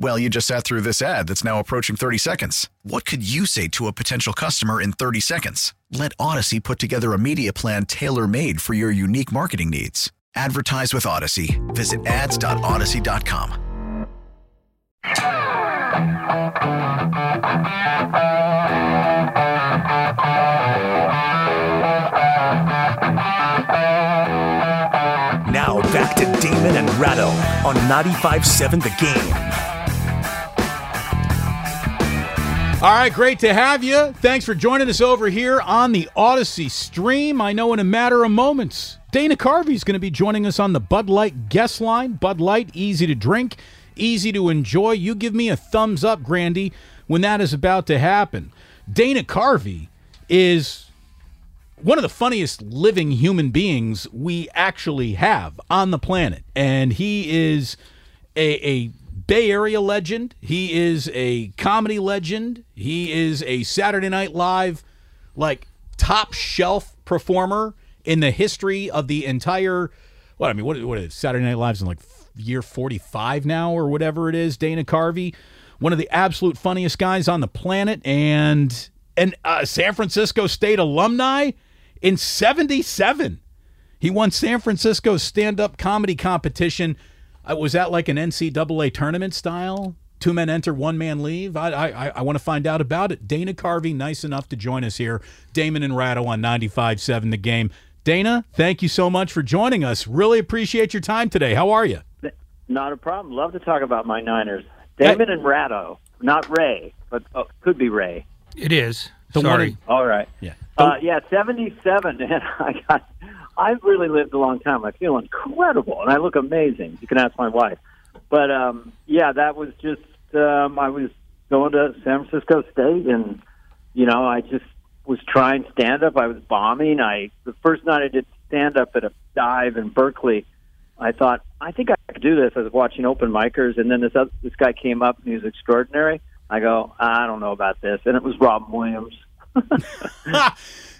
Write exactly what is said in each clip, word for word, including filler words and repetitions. Well, you just sat through this ad that's now approaching thirty seconds. What could you say to a potential customer in thirty seconds? Let Odyssey put together a media plan tailor-made for your unique marketing needs. Advertise with Odyssey. Visit ads dot odyssey dot com. Now back to Damon and Ratto on ninety-five point seven The Game. All right, great to have you. Thanks for joining us over here on the Odyssey stream. I know in a matter of moments, Dana Carvey is going to be joining us on the Bud Light guest line. Bud Light, easy to drink, easy to enjoy. You give me a thumbs up, Grandy, when that is about to happen. Dana Carvey is one of the funniest living human beings we actually have on the planet. And he is a... a Bay Area legend. He is a comedy legend. He is a Saturday Night Live, like, top shelf performer in the history of the entire, what, I mean, what, what is Saturday Night Live's in, like, year forty-five now or whatever it is. Dana Carvey, one of the absolute funniest guys on the planet, and and uh, San Francisco State alumni in seventy-seven. He won San Francisco's stand-up comedy competition. Uh, was that like an N C double A tournament style? Two men enter, one man leave? I I, I want to find out about it. Dana Carvey, nice enough to join us here. Damon and Ratto on ninety-five point seven The Game. Dana, thank you so much for joining us. Really appreciate your time today. How are you? Not a problem. Love to talk about my Niners. Damon hey. and Ratto, not Ray, but oh, could be Ray. It is. Don't Sorry. Worry. All right. Yeah. Uh, yeah, seventy-seven, and I got... I've really lived a long time. I feel incredible, and I look amazing. You can ask my wife. But, um, yeah, that was just um, – I was going to San Francisco State, and, you know, I just was trying stand-up. I was bombing. I The first night I did stand-up at a dive in Berkeley, I thought, I think I could do this. I was watching open micers, and then this other, this guy came up, and he was extraordinary. I go, I don't know about this. And it was Rob Williams.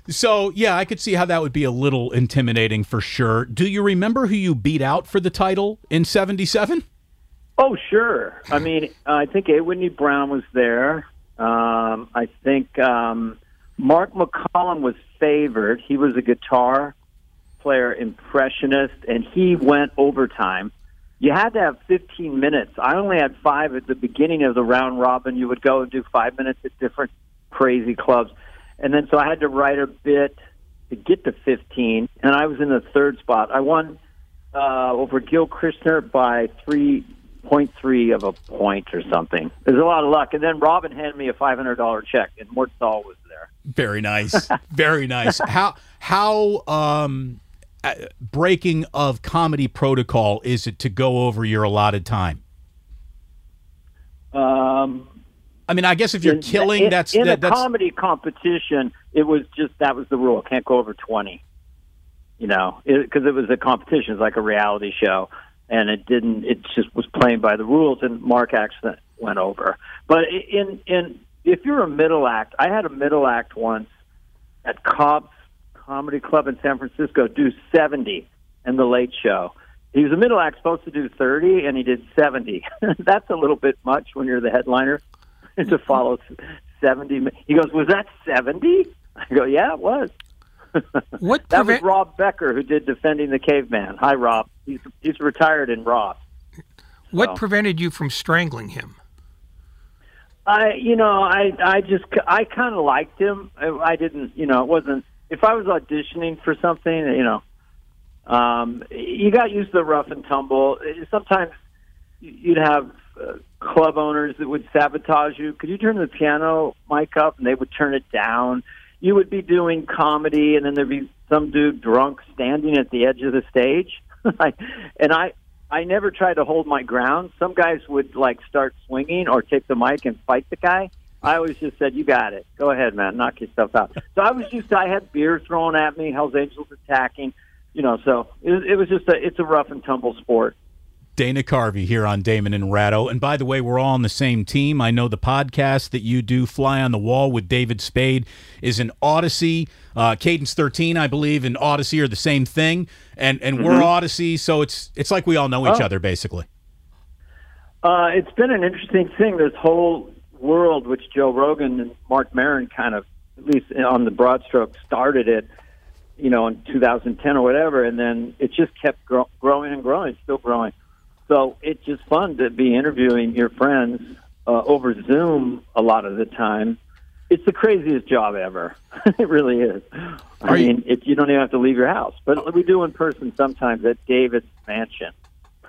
So, yeah, I could see how that would be a little intimidating for sure. Do you remember who you beat out for the title in seventy-seven? Oh, sure. I mean, I think A. Whitney Brown was there. Um, I think um, Mark McCollum was favored. He was a guitar player, impressionist, and he went overtime. You had to have fifteen minutes. I only had five at the beginning of the round robin. You would go and do five minutes at different crazy clubs. And then so I had to write a bit to get to fifteen, and I was in the third spot. I won uh, over Gil Krishner by three point three of a point or something. There's a lot of luck. And then Robin handed me a five hundred dollars check, and Mort Saul was there. Very nice. Very nice. How how um, breaking of comedy protocol is it to go over your allotted time? Um. I mean, I guess if you're in, killing, in, that's... In that, a that's... comedy competition, it was just, that was the rule. Can't go over twenty, you know, because it, it was a competition. It was like a reality show, and it didn't, it just was playing by the rules, and Mark actually went over. But in, in if you're a middle act, I had a middle act once at Cobb's Comedy Club in San Francisco do seventy in the late show. He was a middle act supposed to do thirty, and he did seventy. That's a little bit much when you're the headliner. To follow seventy. He goes, was that seventy? I go, yeah, it was. What? That prevent- was Rob Becker, who did Defending the Caveman. Hi, Rob. He's he's retired in Ross. What so. prevented you from strangling him? I, you know, I I just, I kind of liked him. I, I didn't, you know, it wasn't, if I was auditioning for something, you know, um, you got used to the rough and tumble. Sometimes you'd have uh, club owners that would sabotage you. Could you turn the piano mic up? And they would turn it down. You would be doing comedy, and then there'd be some dude drunk standing at the edge of the stage. And I, I never tried to hold my ground. Some guys would, like, start swinging or take the mic and fight the guy. I always just said, you got it. Go ahead, man. Knock yourself out. So I was just, I had beer thrown at me, Hell's Angels attacking, you know, so it, it was just a, it's a rough and tumble sport. Dana Carvey here on Damon and Ratto. And by the way, we're all on the same team. I know the podcast that you do, Fly on the Wall with David Spade, is an Odyssey. Uh, Cadence thirteen, I believe, and Odyssey are the same thing. And and mm-hmm. we're Odyssey, so it's it's like we all know each oh. other, basically. Uh, it's been an interesting thing, this whole world, which Joe Rogan and Mark Maron kind of, at least on the broad stroke, started it, you know, in two thousand ten or whatever. And then it just kept gro- growing and growing. It's still growing. So it's just fun to be interviewing your friends uh, over Zoom a lot of the time. It's the craziest job ever. It really is. I Are mean, you, it, you don't even have to leave your house. But we do in person sometimes at David's mansion.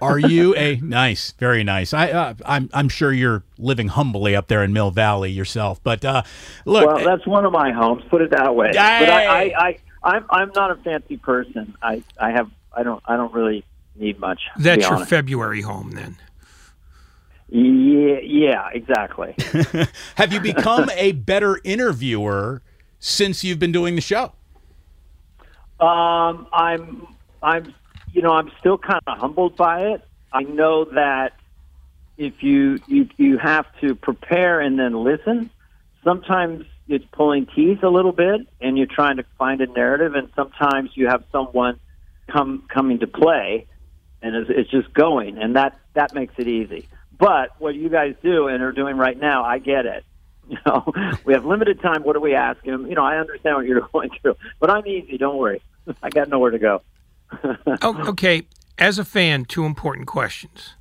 Are you a... Nice. Very nice. I, uh, I'm I'm sure you're living humbly up there in Mill Valley yourself. But uh, look... Well, that's one of my homes. Put it that way. Hey! But I, I, I, I'm, I'm not a fancy person. I, I have... I don't. I don't really... need much. That's your February home, then. Yeah, yeah, exactly. Have you become a better interviewer since you've been doing the show? Um, I'm, I'm, you know, I'm still kind of humbled by it. I know that if you, you you have to prepare and then listen, sometimes it's pulling teeth a little bit, and you're trying to find a narrative, and sometimes you have someone come coming to play. And it's just going, and that, that makes it easy. But what you guys do and are doing right now, I get it. You know, we have limited time. What do we ask him? You know, I understand what you're going through, but I'm easy. Don't worry. I got nowhere to go. Oh, okay. As a fan, two important questions.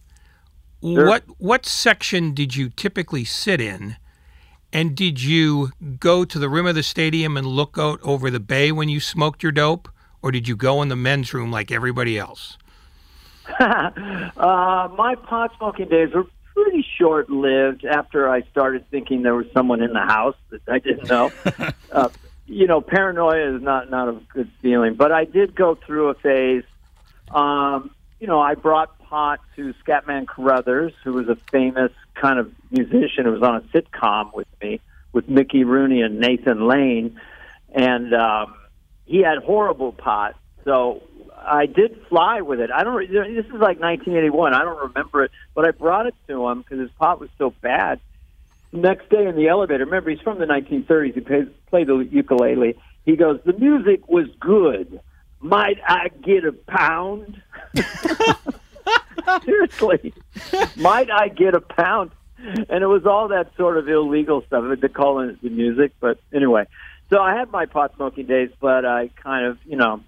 Sure. What what section did you typically sit in, and did you go to the rim of the stadium and look out over the bay when you smoked your dope, or did you go in the men's room like everybody else? uh, my pot smoking days were pretty short lived. After I started thinking there was someone in the house that I didn't know, uh, you know, paranoia is not not a good feeling. But I did go through a phase. Um, you know, I brought pot to Scatman Carruthers, who was a famous kind of musician who was on a sitcom with me with Mickey Rooney and Nathan Lane, and um, he had horrible pot. So I did fly with it. I don't. This is like nineteen eighty-one. I don't remember it, but I brought it to him because his pot was so bad. The next day in the elevator, remember, he's from the nineteen thirties. He plays, played the ukulele. He goes, "The music was good. Might I get a pound?" Seriously, might I get a pound? And it was all that sort of illegal stuff. They call it the music, but anyway. So I had my pot smoking days, but I kind of, you know,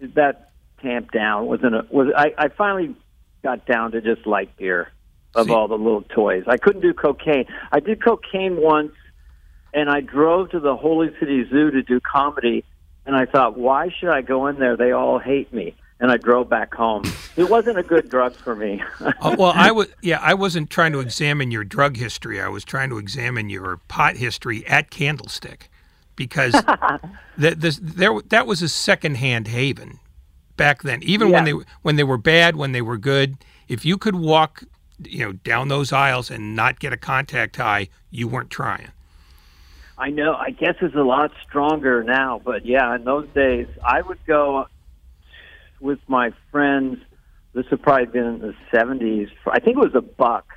that. Tamped down. Wasn't a, was I, I finally got down to just light beer of See. all the little toys. I couldn't do cocaine. I did cocaine once, and I drove to the Holy City Zoo to do comedy, and I thought, why should I go in there? They all hate me. And I drove back home. It wasn't a good drug for me. oh, well, I was yeah, I wasn't trying to examine your drug history. I was trying to examine your pot history at Candlestick, because the, the, there that was a secondhand haven. Back then, even yeah. when they when they were bad, when they were good, if you could walk, you know, down those aisles and not get a contact high, you weren't trying. I know. I guess it's a lot stronger now, but yeah, in those days, I would go with my friends. This would probably have been in the seventies. I think it was a buck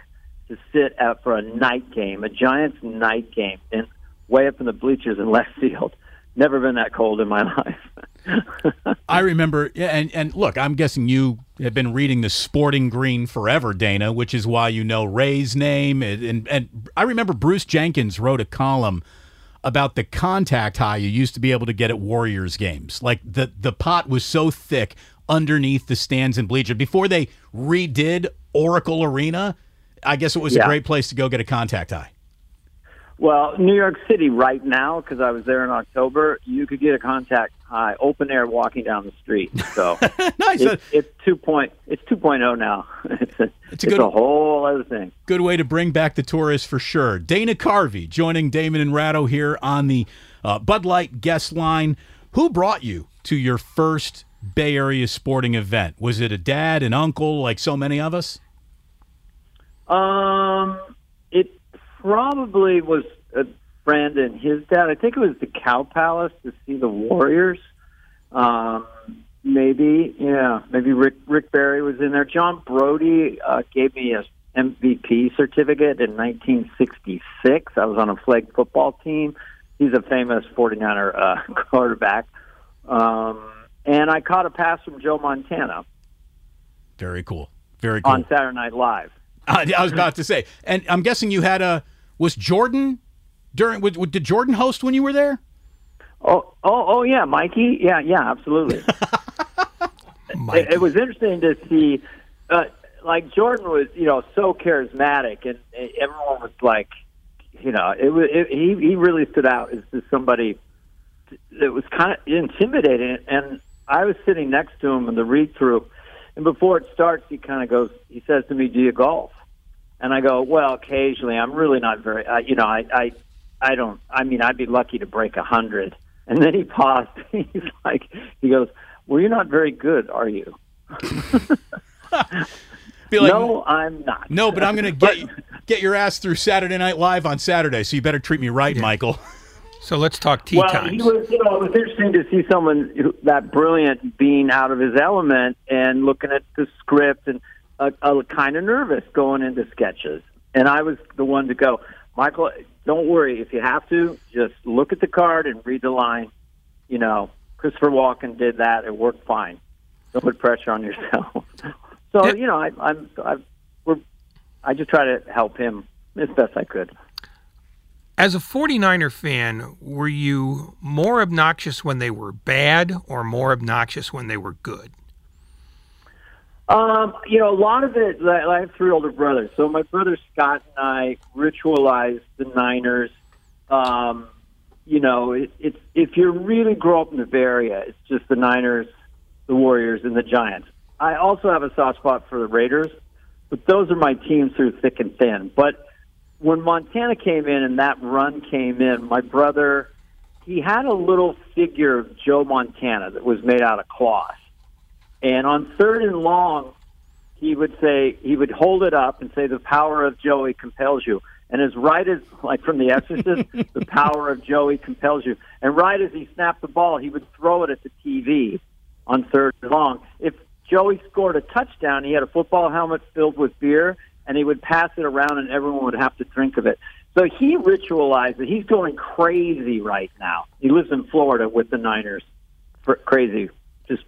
to sit out for a night game, a Giants night game, and way up in the bleachers in left field. Never been that cold in my life. I remember, and, and look, I'm guessing you have been reading the Sporting Green forever, Dana, which is why you know Ray's name. And, and, and I remember Bruce Jenkins wrote a column about the contact high you used to be able to get at Warriors games. Like, the, the pot was so thick underneath the stands and bleacher. Before they redid Oracle Arena, I guess it was yeah. a great place to go get a contact high. Well, New York City right now, because I was there in October, you could get a contact high, open air, walking down the street. So nice. It's, it's two point. It's two point oh now. It's a, it's a, good, it's a whole other thing. Good way to bring back the tourists for sure. Dana Carvey joining Damon and Ratto here on the uh, Bud Light guest line. Who brought you to your first Bay Area sporting event? Was it a dad, an uncle, like so many of us? Um, it probably was a friend and his dad. I think it was the Cow Palace to see the Warriors. Um, maybe, yeah, maybe Rick Rick Barry was in there. John Brody uh, gave me a M V P certificate in nineteen sixty-six. I was on a flag football team. He's a famous forty-niner uh, quarterback. Um, and I caught a pass from Joe Montana. Very cool. Very cool. On Saturday Night Live. Uh, I was about to say. And I'm guessing you had a – was Jordan during – did Jordan host when you were there? Oh, oh, oh yeah, Mikey. Yeah, yeah, absolutely. it, it was interesting to see uh, – like Jordan was, you know, so charismatic, and, and everyone was like – You know, it was it, he. He really stood out as somebody that was kind of intimidating. And I was sitting next to him in the read-through, and before it starts, he kind of goes. He says to me, "Do you golf?" And I go, "Well, occasionally. I'm really not very. I, you know, I, I, I don't. I mean, I'd be lucky to break a hundred." And then he paused. He's like, he goes, "Well, you're not very good, are you?" Like, no, I'm not. No, but I'm going to get you, get your ass through Saturday Night Live on Saturday, so you better treat me right, yeah. Michael. So let's talk tea well, times. He was, you know, it was interesting to see someone who, that brilliant being out of his element and looking at the script and uh, uh, kind of nervous going into sketches. And I was the one to go, Michael, don't worry. If you have to, just look at the card and read the line. You know, Christopher Walken did that. It worked fine. Don't put pressure on yourself. So, you know, I, I'm, I, we're, I just try to help him as best I could. As a forty-niner fan, were you more obnoxious when they were bad or more obnoxious when they were good? Um, you know, a lot of it, I have three older brothers. So my brother Scott and I ritualized the Niners. Um, you know, it, it's, if you really grow up in the Bay Area, it's just the Niners, the Warriors, and the Giants. I also have a soft spot for the Raiders, but those are my teams through thick and thin. But when Montana came in and that run came in, my brother, he had a little figure of Joe Montana that was made out of cloth. And on third and long, he would say, he would hold it up and say, "The power of Joey compels you." And as right as, like from The Exorcist, "The power of Joey compels you." And right as he snapped the ball, he would throw it at the T V on third and long. If Joey scored a touchdown, he had a football helmet filled with beer, and he would pass it around, and everyone would have to drink of it. So he ritualized it. He's going crazy right now. He lives in Florida with the Niners. For crazy. Just,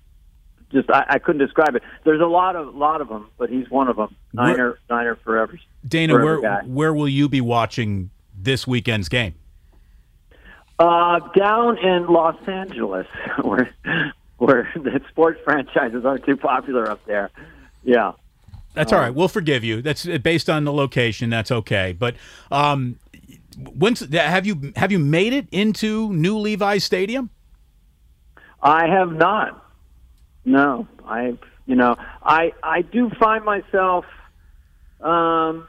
just I, I couldn't describe it. There's a lot of lot of them, but he's one of them. Niner, where, Niner forever. Dana, forever where guy. Where will you be watching this weekend's game? Uh, down in Los Angeles, where... where the sports franchises aren't too popular up there. Yeah. That's all right. We'll forgive you. That's based on the location. That's okay. But um, when's, have you have you made it into new Levi's Stadium? I have not. No. I you know, I I do find myself um,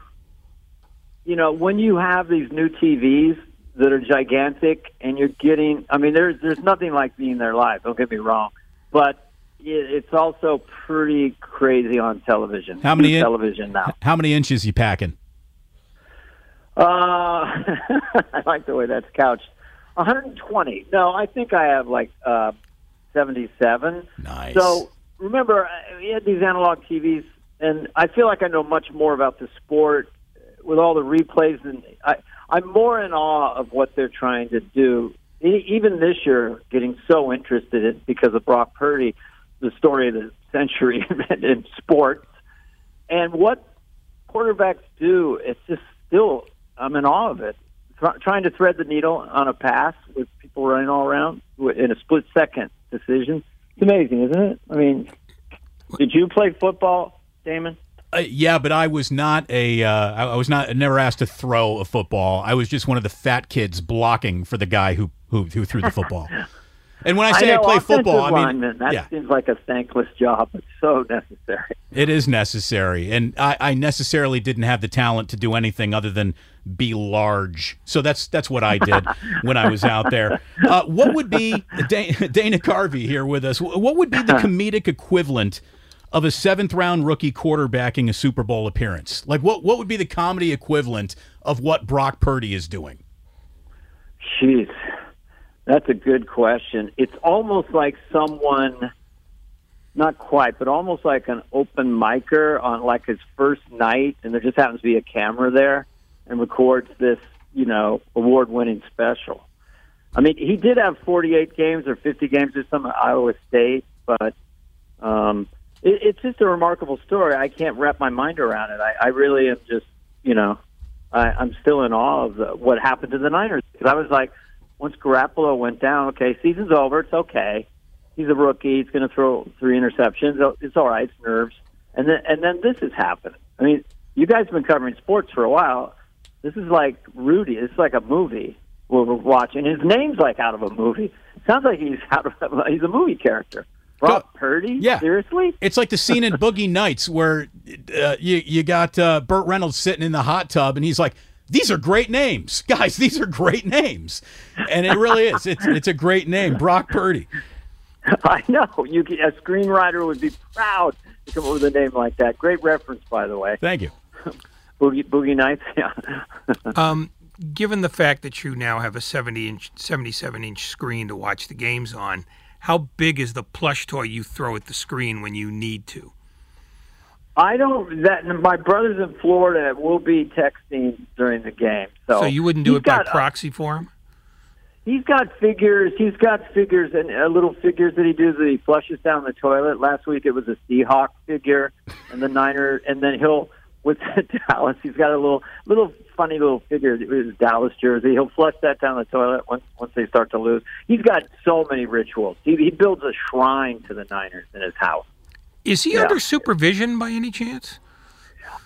you know, when you have these new T Vs that are gigantic and you're getting, I mean, there's there's nothing like being there live, don't get me wrong. But it, it's also pretty crazy on television. How many in- television now? How many inches you packing? Uh, I like the way that's couched. one hundred twenty. No, I think I have like uh, seventy-seven. Nice. So remember, we had these analog T Vs, and I feel like I know much more about the sport with all the replays, and I, I'm more in awe of what they're trying to do. Even this year, getting so interested in, because of Brock Purdy, the story of the century in sports, and what quarterbacks do, it's just still, I'm in awe of it. Try, trying to thread the needle on a pass with people running all around in a split-second decision. It's amazing, isn't it? I mean, did you play football, Damon? Uh, yeah, but I was not a. Uh, I was not never asked to throw a football. I was just one of the fat kids blocking for the guy who who, who threw the football. And when I say I, know, I play football, I mean lineman, that yeah. seems like a thankless job, but so necessary. It is necessary, and I, I necessarily didn't have the talent to do anything other than be large. So that's that's what I did when I was out there. Uh, what would be Dana, Dana Carvey here with us? What would be the comedic equivalent of a seventh round rookie quarterbacking a Super Bowl appearance? Like what what would be the comedy equivalent of what Brock Purdy is doing? Jeez. That's a good question. It's almost like someone, not quite, but almost like an open micer on like his first night, and there just happens to be a camera there and records this, you know, award-winning special. I mean, he did have forty-eight games or fifty games or something at Iowa State, but um, it, it's just a remarkable story. I can't wrap my mind around it. I, I really am just, you know, I, I'm still in awe of the, what happened to the Niners, because I was like, once Garoppolo went down, okay, season's over. It's okay. He's a rookie. He's going to throw three interceptions. It's all right. It's nerves. And then, and then this is happening. I mean, you guys have been covering sports for a while. This is like Rudy. It's like a movie we're watching. His name's like out of a movie. Sounds like he's out of a, he's a movie character. Rob Purdy? Yeah. Seriously? It's like the scene in Boogie Nights where uh, you you got uh, Burt Reynolds sitting in the hot tub, and he's like, these are great names. Guys, these are great names. And it really is. It's it's a great name, Brock Purdy. I know. You can, a screenwriter would be proud to come up with a name like that. Great reference, by the way. Thank you. Boogie, Boogie Nights, yeah. um, given the fact that you now have a seventy-inch, seventy-seven-inch screen to watch the games on, how big is the plush toy you throw at the screen when you need to? I don't. That my brother's in Florida will be texting during the game. So, so you wouldn't do it by got, proxy for him? He's got figures. He's got figures and uh, little figures that he does that he flushes down the toilet. Last week it was a Seahawk figure and the Niner, and then he'll with Dallas. He's got a little little funny little figure. It was Dallas jersey. He'll flush that down the toilet once once they start to lose. He's got so many rituals. He, he builds a shrine to the Niners in his house. Is he yeah. under supervision by any chance?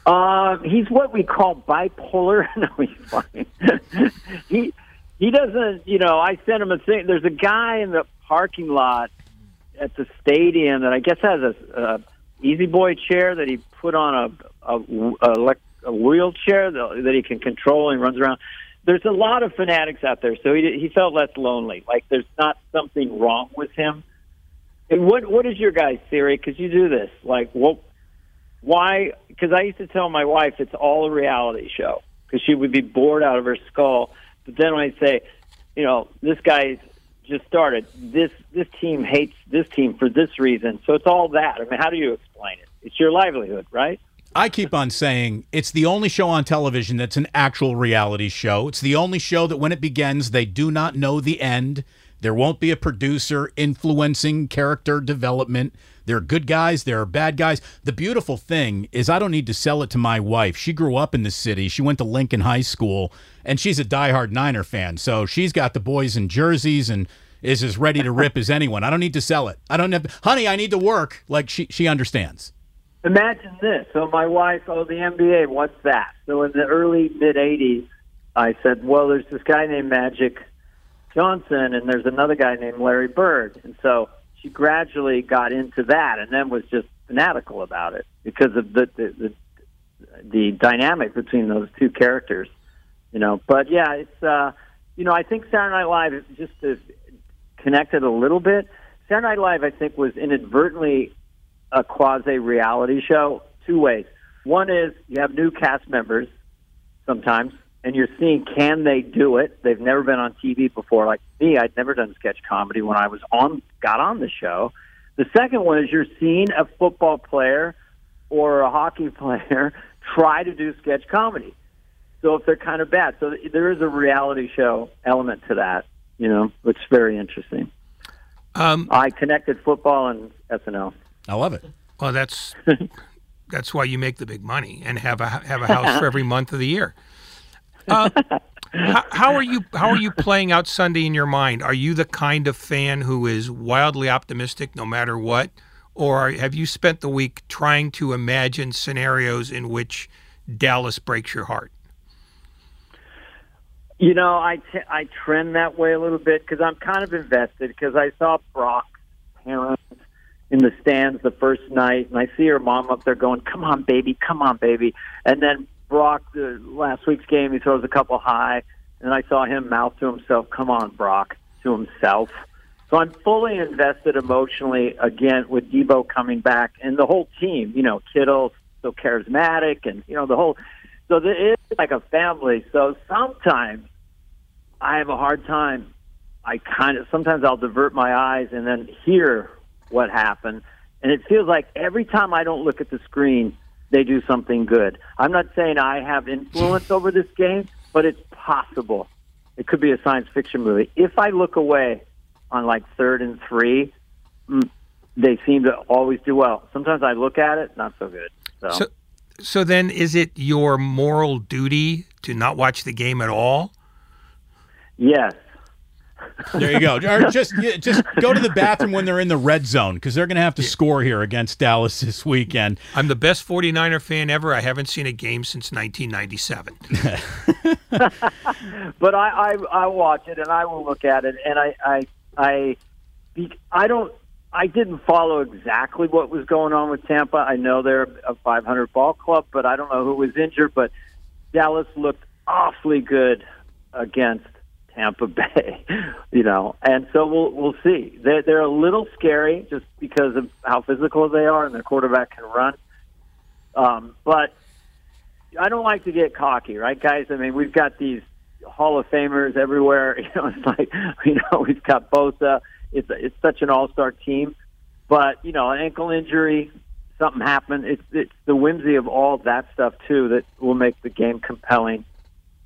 Uh, he's what we call bipolar. No, he's fine. he he doesn't, you know, I sent him a thing. There's a guy in the parking lot at the stadium that I guess has a uh, Easy Boy chair that he put on a, a, a wheelchair that he can control and runs around. There's a lot of fanatics out there, so he, he felt less lonely. Like there's not something wrong with him. And what what is your guy's theory? Because you do this, like, well, why? Because I used to tell my wife it's all a reality show because she would be bored out of her skull. But then when I say, you know, this guy's just started. This this team hates this team for this reason. So it's all that. I mean, how do you explain it? It's your livelihood, right? I keep on saying it's the only show on television that's an actual reality show. It's the only show that when it begins, they do not know the end. There won't be a producer influencing character development. There are good guys. There are bad guys. The beautiful thing is I don't need to sell it to my wife. She grew up in the city. She went to Lincoln High School, and she's a diehard Niner fan. So she's got the boys in jerseys and is as ready to rip as anyone. I don't need to sell it. I don't have, honey, I need to work. Like, she, she understands. Imagine this. So my wife, oh, the N B A, what's that? So in the early, mid-eighties, I said, well, there's this guy named Magic Johnson, and there's another guy named Larry Bird. And so she gradually got into that and then was just fanatical about it because of the the, the, the dynamic between those two characters, you know. But, yeah, it's, uh, you know, I think Saturday Night Live, just to connect it a little bit, Saturday Night Live, I think, was inadvertently a quasi-reality show two ways. One is you have new cast members sometimes, and you're seeing, can they do it? They've never been on T V before. Like me, I'd never done sketch comedy when I was on, got on the show. The second one is you're seeing a football player or a hockey player try to do sketch comedy. So if they're kind of bad. So there is a reality show element to that, you know, which is very interesting. Um, I connected football and S N L. I love it. Well, that's that's why you make the big money and have a, have a house for every month of the year. Uh, how, how are you? How are you playing out Sunday in your mind? Are you the kind of fan who is wildly optimistic no matter what, or have you spent the week trying to imagine scenarios in which Dallas breaks your heart? You know, I, t- I trend that way a little bit because I'm kind of invested because I saw Brock's parents in the stands the first night, and I see her mom up there going, come on, baby, come on, baby. And then Brock, the last week's game, he throws a couple high, and I saw him mouth to himself, come on, Brock, to himself. So I'm fully invested emotionally, again, with Debo coming back and the whole team, you know, Kittle, so charismatic, and, you know, the whole – so it's like a family. So sometimes I have a hard time. I kind of – sometimes I'll divert my eyes and then hear what happened. And it feels like every time I don't look at the screen, they do something good. I'm not saying I have influence over this game, but it's possible. It could be a science fiction movie. If I look away – on like third and three, they seem to always do well. Sometimes I look at it, not so good. So. so so then is it your moral duty to not watch the game at all? Yes. There you go. Or just just go to the bathroom when they're in the red zone because they're going to have to score here against Dallas this weekend. I'm the best forty-niner fan ever. I haven't seen a game since nineteen ninety-seven. But I, I, I watch it, and I will look at it, and I... I I, I don't. I didn't follow exactly what was going on with Tampa. I know they're a five hundred ball club, but I don't know who was injured. But Dallas looked awfully good against Tampa Bay, you know. And so we'll we'll see. They're, they're a little scary just because of how physical they are and their quarterback can run. Um, but I don't like to get cocky, right, guys? I mean, we've got these Hall of Famers everywhere. You know, it's like, you know, we've got Bosa. It's it's such an all-star team. But, you know, an ankle injury, something happened. It's, it's the whimsy of all that stuff, too, that will make the game compelling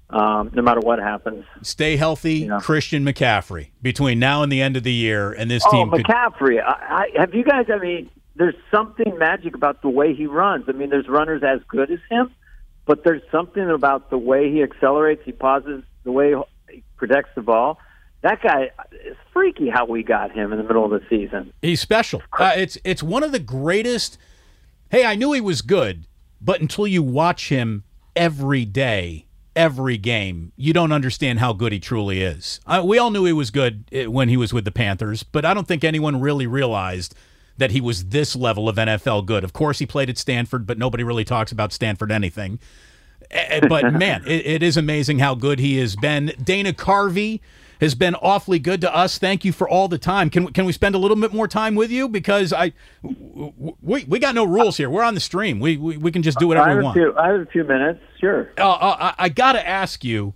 um, no matter what happens. Stay healthy, you know? Christian McCaffrey, between now and the end of the year, and this oh, team. Oh, McCaffrey. Could... I, I, have you guys, I mean, there's something magic about the way he runs. I mean, there's runners as good as him, but there's something about the way he accelerates, he pauses, the way he protects the ball. That guy is freaky how we got him in the middle of the season. He's special. Uh, it's it's one of the greatest. Hey, I knew he was good, but until you watch him every day, every game, you don't understand how good he truly is. Uh, we all knew he was good when he was with the Panthers, but I don't think anyone really realized that he was this level of N F L good. Of course, he played at Stanford, but nobody really talks about Stanford anything. But, man, it, it is amazing how good he has been. Dana Carvey has been awfully good to us. Thank you for all the time. Can, can we spend a little bit more time with you? Because I, we we got no rules here. We're on the stream. We we, we can just do whatever we want. Few, I have a few minutes, sure. Uh, I, I got to ask you,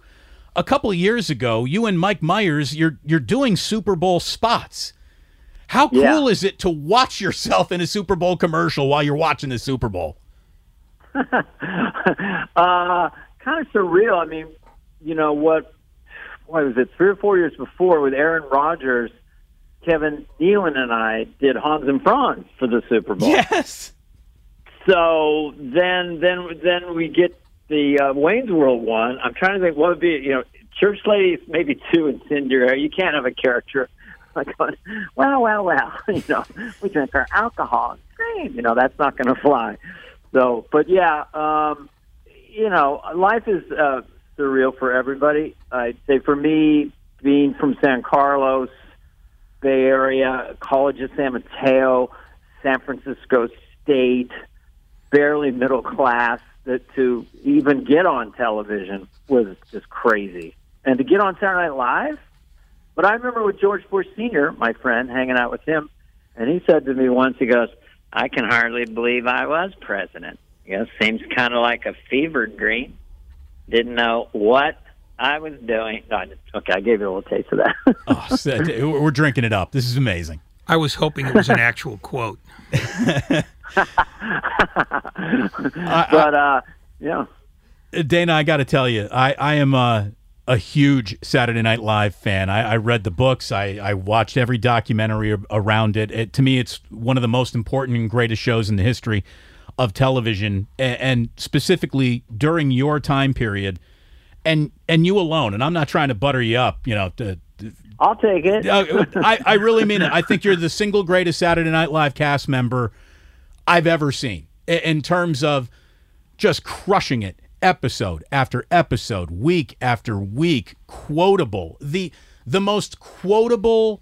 a couple of years ago, you and Mike Myers, you're you're doing Super Bowl spots. How cool yeah. is it to watch yourself in a Super Bowl commercial while you're watching the Super Bowl? uh, kind of surreal. I mean, you know, what, what was it, three or four years before with Aaron Rodgers, Kevin Nealon and I did Hans and Franz for the Super Bowl. Yes. So then then, then we get the uh, Wayne's World one. I'm trying to think what would be, you know, Church Ladies, maybe two in Cinderella. You can't have a character going, well, well, well, you know, we drink our alcohol, scream, you know, that's not going to fly. So, but yeah, um, you know, life is uh, surreal for everybody. I'd say for me, being from San Carlos, Bay Area, College of San Mateo, San Francisco State, barely middle class, that to even get on television was just crazy. And to get on Saturday Night Live, but I remember with George Bush Senior, my friend, hanging out with him, and he said to me once, he goes, I can hardly believe I was president. You know, seems kind of like a fever dream. Didn't know what I was doing. No, I just, okay, I gave you a little taste of that. Oh, so we're drinking it up. This is amazing. I was hoping it was an actual quote. but, uh, yeah. Dana, I got to tell you, I, I am... Uh, a huge Saturday Night Live fan. I, I read the books. I, I watched every documentary around it. it. To me, it's one of the most important and greatest shows in the history of television, and, and specifically during your time period, and and you alone. And I'm not trying to butter you up. You know, to, to, I'll take it. uh, I, I really mean it. I think you're the single greatest Saturday Night Live cast member I've ever seen in terms of just crushing it episode after episode, week after week, quotable. The the most quotable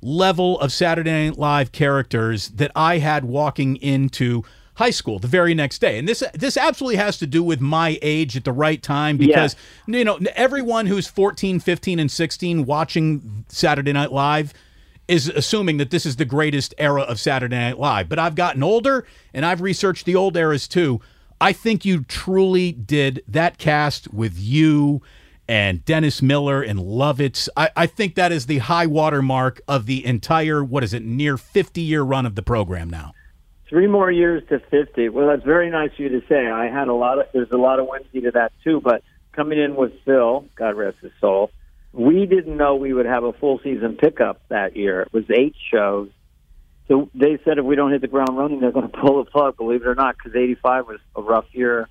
level of Saturday Night Live characters that I had walking into high school the very next day. And this this absolutely has to do with my age at the right time, because yeah. you know, everyone who's fourteen, fifteen, and sixteen watching Saturday Night Live is assuming that this is the greatest era of Saturday Night Live. But I've gotten older, and I've researched the old eras too. I think you truly did that cast with you and Dennis Miller and Lovitz. I, I think that is the high water mark of the entire, what is it, near fifty-year run of the program now. Three more years to fifty. Well, that's very nice of you to say. I had a lot of, there's a lot of whimsy to that too, but coming in with Phil, God rest his soul, we didn't know we would have a full season pickup that year. It was eight shows. So they said if we don't hit the ground running, they're going to pull the plug, believe it or not, because eighty-five was a rough year.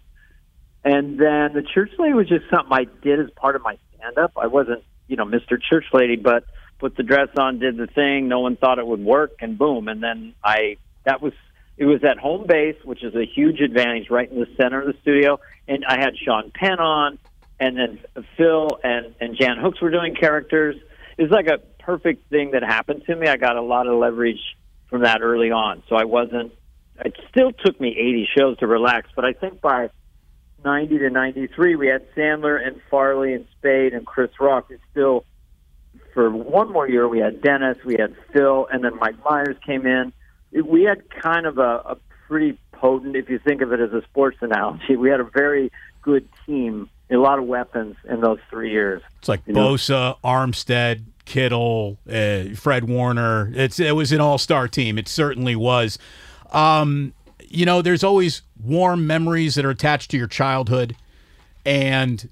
And then the church lady was just something I did as part of my stand-up. I wasn't, you know, Mister Church Lady, but put the dress on, did the thing. No one thought it would work, and boom. And then I, that was, it was at home base, which is a huge advantage, right in the center of the studio. And I had Sean Penn on, and then Phil and, and Jan Hooks were doing characters. It was like a perfect thing that happened to me. I got a lot of leverage from that early on. So I wasn't, it still took me eighty shows to relax, but I think by ninety to ninety-three, we had Sandler and Farley and Spade and Chris Rock. It's still, for one more year, we had Dennis, we had Phil, and then Mike Myers came in. We had kind of a, a pretty potent, if you think of it as a sports analogy, we had a very good team, a lot of weapons in those three years. It's like Bosa, know? Armstead, Kittle, uh, Fred Warner. It's it was an all-star team. It certainly was. Um, you know, there's always warm memories that are attached to your childhood. And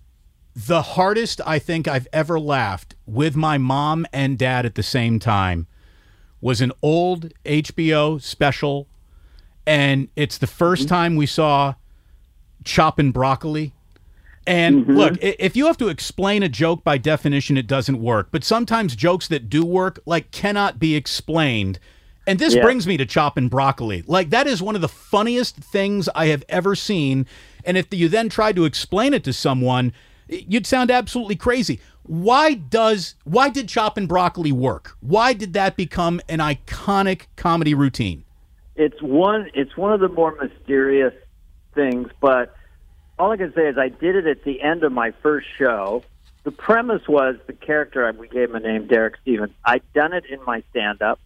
the hardest I think I've ever laughed with my mom and dad at the same time was an old H B O special. And it's the first time we saw Chopping Broccoli. And mm-hmm. look, if you have to explain a joke, by definition, it doesn't work. But sometimes jokes that do work, like, cannot be explained. And this yeah. brings me to Chopping Broccoli. Like, that is one of the funniest things I have ever seen. And if you then tried to explain it to someone, you'd sound absolutely crazy. Why does, why did Chopping Broccoli work? Why did that become an iconic comedy routine? It's one, it's one of the more mysterious things, but all I can say is I did it at the end of my first show. The premise was the character, we gave him a name, Derek Stevens. I'd done it in my stand-up.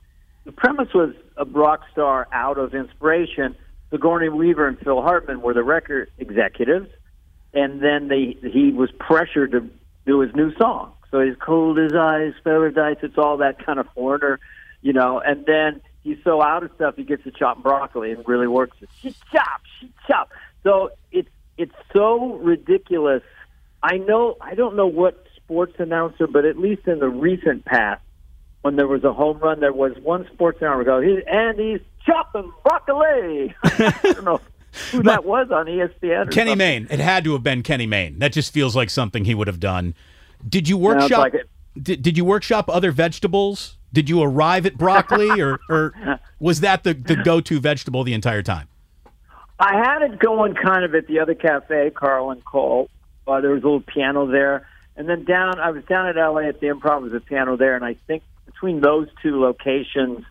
The premise was a rock star out of inspiration. Sigourney Weaver and Phil Hartman were the record executives, and then they, he was pressured to do his new song. So he's cold as ice, paradise, it's all that kind of order, you know, and then he's so out of stuff he gets to chop broccoli and really works it. She chop, she chop. So it's It's so ridiculous. I know, I don't know what sports announcer, but at least in the recent past, when there was a home run, there was one sports announcer go, he, and he's chopping broccoli. I don't know who that was on E S P N. Kenny Mayne. It had to have been Kenny Mayne. That just feels like something he would have done. Did you workshop? Like did, did you workshop other vegetables? Did you arrive at broccoli, or, or was that the, the go-to vegetable the entire time? I had it going kind of at the other cafe, Carl and Cole. Uh, there was a little piano there. And then down, I was down at L A at the Improv, there was a piano there. And I think between those two locations,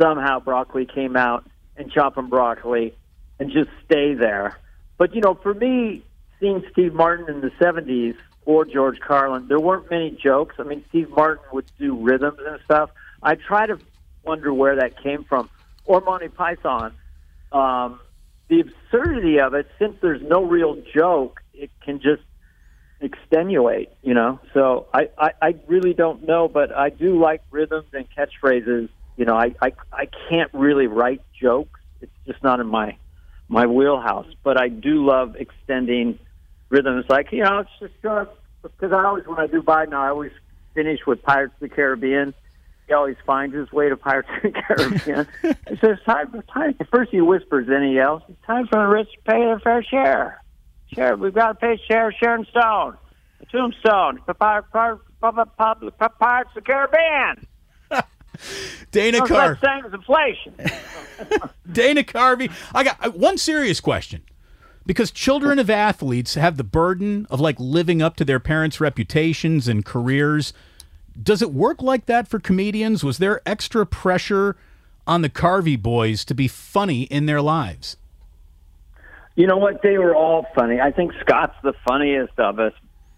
somehow broccoli came out, and chopping broccoli, and just stay there. But, you know, for me, seeing Steve Martin in the seventies or George Carlin, there weren't many jokes. I mean, Steve Martin would do rhythms and stuff. I try to wonder where that came from. Or Monty Python. Um... The absurdity of it, since there's no real joke, it can just extenuate, you know? So I, I, I really don't know, but I do like rhythms and catchphrases. You know, I, I, I can't really write jokes. It's just not in my my wheelhouse. But I do love extending rhythms. Like, you know, it's just because uh, I always, when I do Biden, I always finish with Pirates of the Caribbean. He always finds his way to Pirates of the Caribbean. He says, time for time. First he whispers, then he yells, it's time for the rich to pay their fair share. Share, we've got to pay share, Sharon Stone, the tombstone, Pirates of the Caribbean. Dana Carvey. Same as inflation. Dana Carvey. I got one serious question. Because children of athletes have the burden of, like, living up to their parents' reputations and careers. Does it work like that for comedians? Was there extra pressure on the Carvey boys to be funny in their lives? You know what? They were all funny. I think Scott's the funniest of us.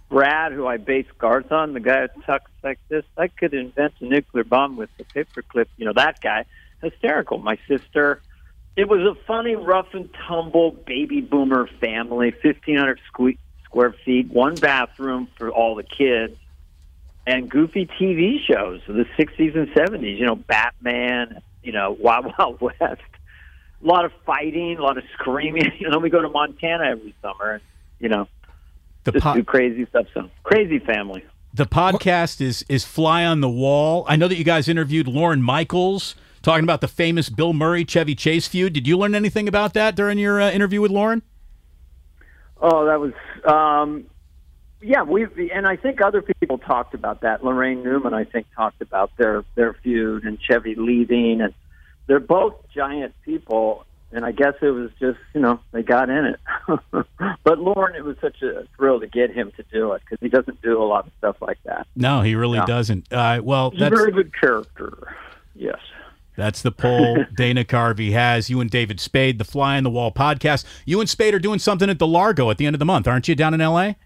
Brad, who I base guards on, the guy who talks like this, I could invent a nuclear bomb with a paperclip. You know, that guy, hysterical. My sister... It was a funny, rough-and-tumble baby boomer family, fifteen hundred sque- square feet, one bathroom for all the kids, and goofy T V shows of the sixties and seventies, you know, Batman, you know, Wild Wild West. A lot of fighting, a lot of screaming. You know, we go to Montana every summer, and, you know, the just po- do crazy stuff. So crazy family. The podcast is is Fly on the Wall. I know that you guys interviewed Lauren Michaels, talking about the famous Bill Murray-Chevy Chase feud. Did you learn anything about that during your uh, interview with Lauren? Oh, that was, um, yeah, we and I think other people talked about that. Lorraine Newman, I think, talked about their, their feud and Chevy leaving. And they're both giant people, and I guess it was just, you know, they got in it. But Lauren, it was such a thrill to get him to do it, because he doesn't do a lot of stuff like that. No, he really no. doesn't. Uh, well, He's that's... a very good character, yes. That's the poll Dana Carvey has. You and David Spade, the Fly on the Wall podcast. You and Spade are doing something at the Largo at the end of the month, aren't you, down in L A?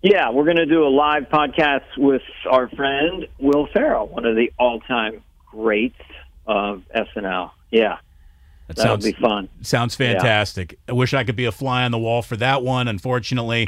Yeah, we're going to do a live podcast with our friend Will Ferrell, one of the all-time greats of S N L. Yeah, that that'll sounds, be fun. Sounds fantastic. Yeah. I wish I could be a fly on the wall for that one. Unfortunately,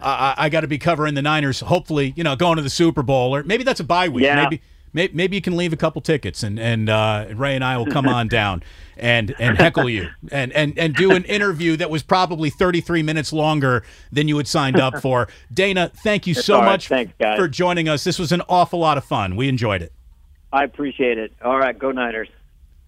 I, I got to be covering the Niners, hopefully, you know, going to the Super Bowl. Or maybe that's a bye week. Yeah. Maybe. Maybe you can leave a couple tickets, and and uh, Ray and I will come on down and, and heckle you and, and, and do an interview that was probably thirty-three minutes longer than you had signed up for. Dana, thank you it's so all right. much Thanks, guys. for joining us. This was an awful lot of fun. We enjoyed it. I appreciate it. All right, go Niners.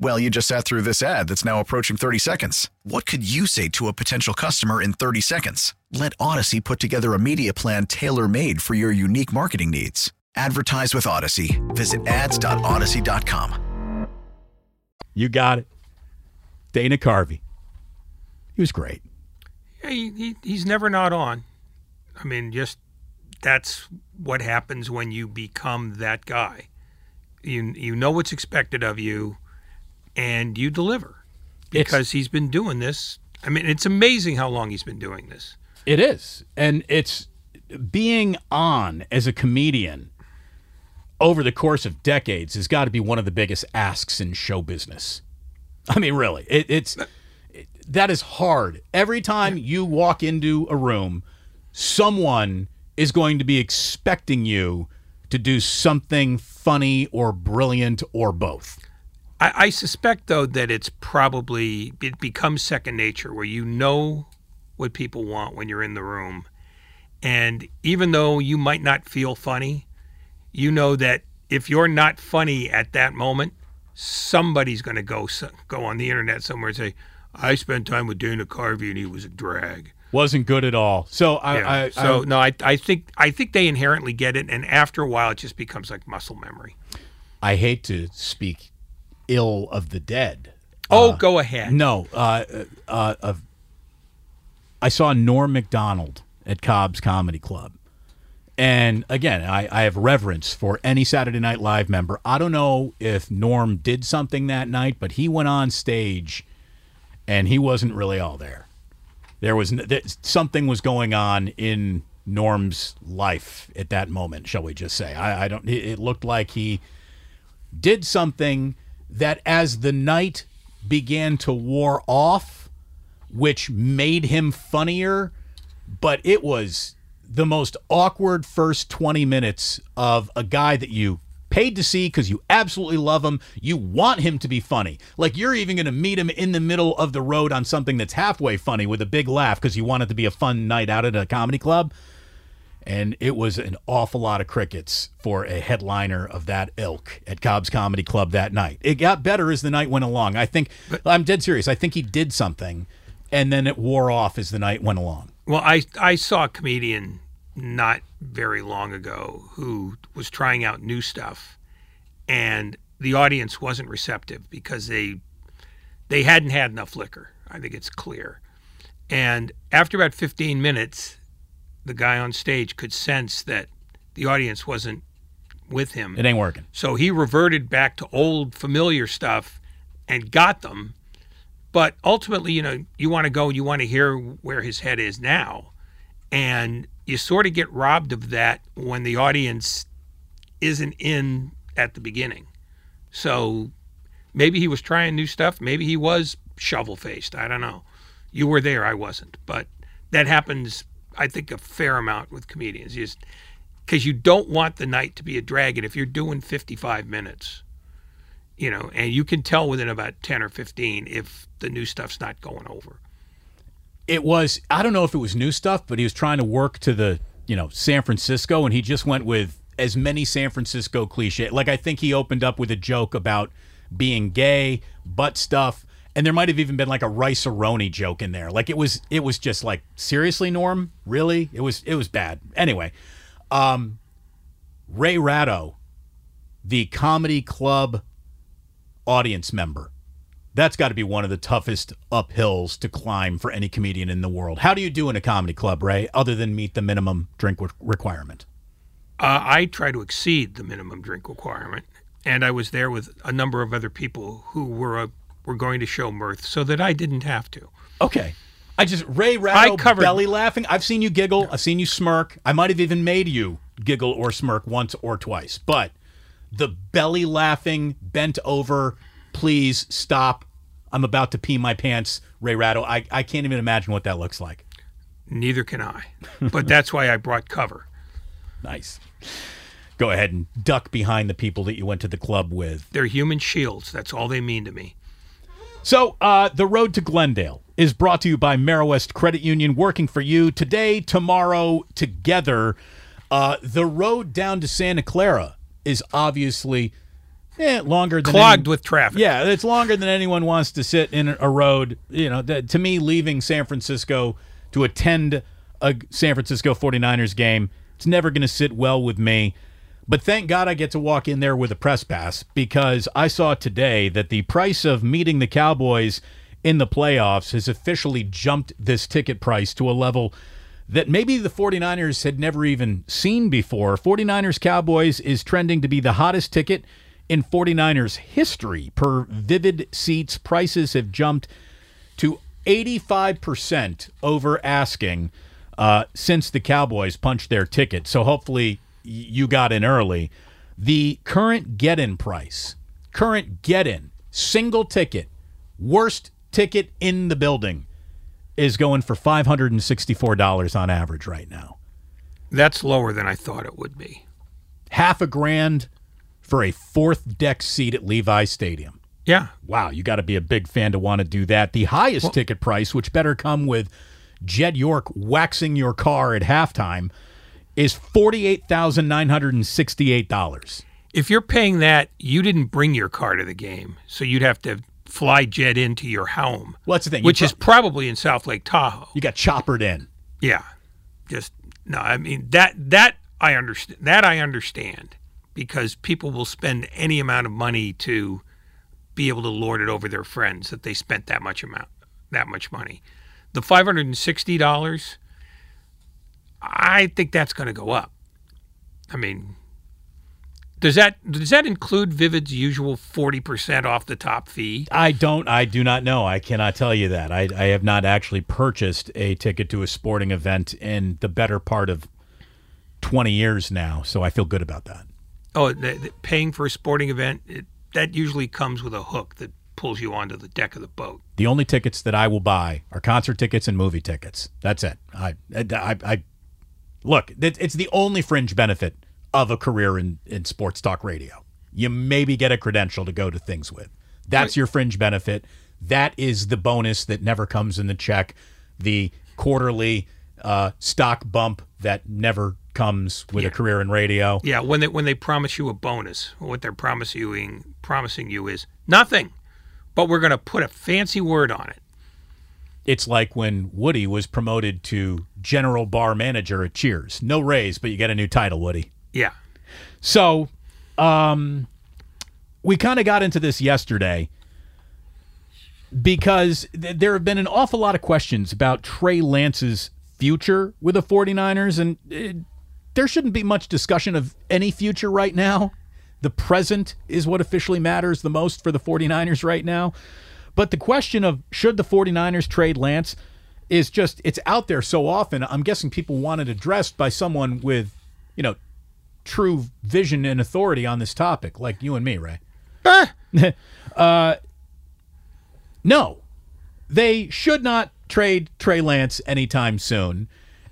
Well, you just sat through this ad that's now approaching thirty seconds. What could you say to a potential customer in thirty seconds? Let Odyssey put together a media plan tailor-made for your unique marketing needs. Advertise with Odyssey. Visit ads dot odyssey dot com. You got it. Dana Carvey. He was great. Yeah, he, he, he's never not on. I mean, just that's what happens when you become that guy. You, you know what's expected of you. and you deliver because it's, he's been doing this. I mean, it's amazing how long he's been doing this. It is. And it's being on as a comedian over the course of decades has got to be one of the biggest asks in show business. I mean, really, it, it's it, that is hard. Every time yeah. you walk into a room, someone is going to be expecting you to do something funny or brilliant or both. I, I suspect, though, that it's probably it becomes second nature where you know what people want when you're in the room. And even though you might not feel funny, you know that if you're not funny at that moment, somebody's going to go go on the internet somewhere and say, I spent time with Dana Carvey and he was a drag. Wasn't good at all. So I, yeah. I, I so I, no, I I think I think they inherently get it, and after a while, it just becomes like muscle memory. I hate to speak ill of the dead. Oh, uh, go ahead. No, uh, uh, uh, I saw Norm Macdonald at Cobb's Comedy Club, and again, I, I have reverence for any Saturday Night Live member. I don't know if Norm did something that night, but he went on stage, and he wasn't really all there. There was something was going on in Norm's life at that moment, shall we just say. I, I don't. It looked like he did something that, as the night began to wore off, which made him funnier, but it was the most awkward first twenty minutes of a guy that you paid to see because you absolutely love him. You want him to be funny. Like, you're even going to meet him in the middle of the road on something that's halfway funny with a big laugh because you want it to be a fun night out at a comedy club. And it was an awful lot of crickets for a headliner of that ilk at Cobb's Comedy Club that night. It got better as the night went along. I think, I'm dead serious, I think he did something, and then it wore off as the night went along. Well, I, I saw a comedian not very long ago who was trying out new stuff, and the audience wasn't receptive because they they hadn't had enough liquor. I think it's clear. And after about fifteen minutes, the guy on stage could sense that the audience wasn't with him. It ain't working. So he reverted back to old familiar stuff and got them. But ultimately, you know, you want to go, you want to hear where his head is now. And you sort of get robbed of that when the audience isn't in at the beginning. So maybe he was trying new stuff. Maybe he was shovel-faced. I don't know. You were there. I wasn't. But that happens, I think, a fair amount with comedians. You just, because you don't want the night to be a drag. And if you're doing fifty-five minutes, you know, and you can tell within about ten or fifteen if the new stuff's not going over. It was, I don't know if it was new stuff, but he was trying to work to the, you know, San Francisco, and he just went with as many San Francisco cliche. Like, I think he opened up with a joke about being gay, butt stuff, and there might have even been like a rice-a-roni joke in there. Like, it was, it was just like, seriously, Norm? Really? It was, it was bad. Anyway, um, Ray Ratto, the comedy club audience member. That's got to be one of the toughest uphills to climb for any comedian in the world. How do you do in a comedy club, Ray, other than meet the minimum drink requirement? Uh, I try to exceed the minimum drink requirement, and I was there with a number of other people who were uh, were going to show mirth, so that I didn't have to. Okay. I just, Ray Ratto, covered... belly laughing. I've seen you giggle. I've seen you smirk. I might have even made you giggle or smirk once or twice, but the belly laughing, bent over, please stop, I'm about to pee my pants, Ray Ratto. I, I can't even imagine what that looks like. Neither can I. But that's why I brought cover. Nice. Go ahead and duck behind the people that you went to the club with. They're human shields. That's all they mean to me. So uh, the road to Glendale is brought to you by Merriwest Credit Union, working for you today, tomorrow, together. Uh, the road down to Santa Clara is obviously... Eh, longer than clogged any, with traffic. Yeah, it's longer than anyone wants to sit in a road. You know, that, to me, leaving San Francisco to attend a San Francisco forty-niners game, it's never going to sit well with me. But thank God I get to walk in there with a press pass, because I saw today that the price of meeting the Cowboys in the playoffs has officially jumped this ticket price to a level that maybe the forty-niners had never even seen before. forty-niners Cowboys is trending to be the hottest ticket in 49ers history. Per Vivid Seats, prices have jumped to eighty-five percent over asking uh, since the Cowboys punched their ticket. So hopefully you got in early. The current get-in price, current get-in, single ticket, worst ticket in the building, is going for five hundred sixty-four dollars on average right now. That's lower than I thought it would be. Half a grand for a fourth deck seat at Levi's Stadium. Yeah. Wow, you got to be a big fan to want to do that. The highest well, ticket price, which better come with Jed York waxing your car at halftime, is forty-eight thousand nine hundred sixty-eight dollars. If you're paying that, you didn't bring your car to the game, so you'd have to fly Jed into your home. Well, that's the thing. Which pro- is probably in South Lake Tahoe. You got choppered in. Yeah. Just, no, I mean, that that I understand. That I understand, because people will spend any amount of money to be able to lord it over their friends that they spent that much amount, that much money. The five hundred sixty dollars, I think that's going to go up. I mean, does that does that include Vivid's usual forty percent off the top fee? I don't. I do not know. I cannot tell you that. I, I have not actually purchased a ticket to a sporting event in the better part of twenty years now, so I feel good about that. Oh, the, the paying for a sporting event, it, that usually comes with a hook that pulls you onto the deck of the boat. The only tickets that I will buy are concert tickets and movie tickets. That's it. I, I, I, I look, it, it's the only fringe benefit of a career in, in sports talk radio. You maybe get a credential to go to things with. That's right. Your fringe benefit. That is the bonus that never comes in the check, the quarterly uh, stock bump that never comes with yeah. a career in radio. Yeah, when they when they promise you a bonus, what they're promising promising you is nothing, but we're going to put a fancy word on it. It's like when Woody was promoted to general bar manager at Cheers. No raise, but you get a new title, Woody. Yeah. So, um, we kind of got into this yesterday because th- there have been an awful lot of questions about Trey Lance's future with the 49ers, and it, there shouldn't be much discussion of any future right now. The present is what officially matters the most for the 49ers right now. But the question of should the 49ers trade Lance is just, it's out there so often. I'm guessing people want it addressed by someone with, you know, true vision and authority on this topic, like you and me, Ray. Ah. uh, no, they should not trade Trey Lance anytime soon.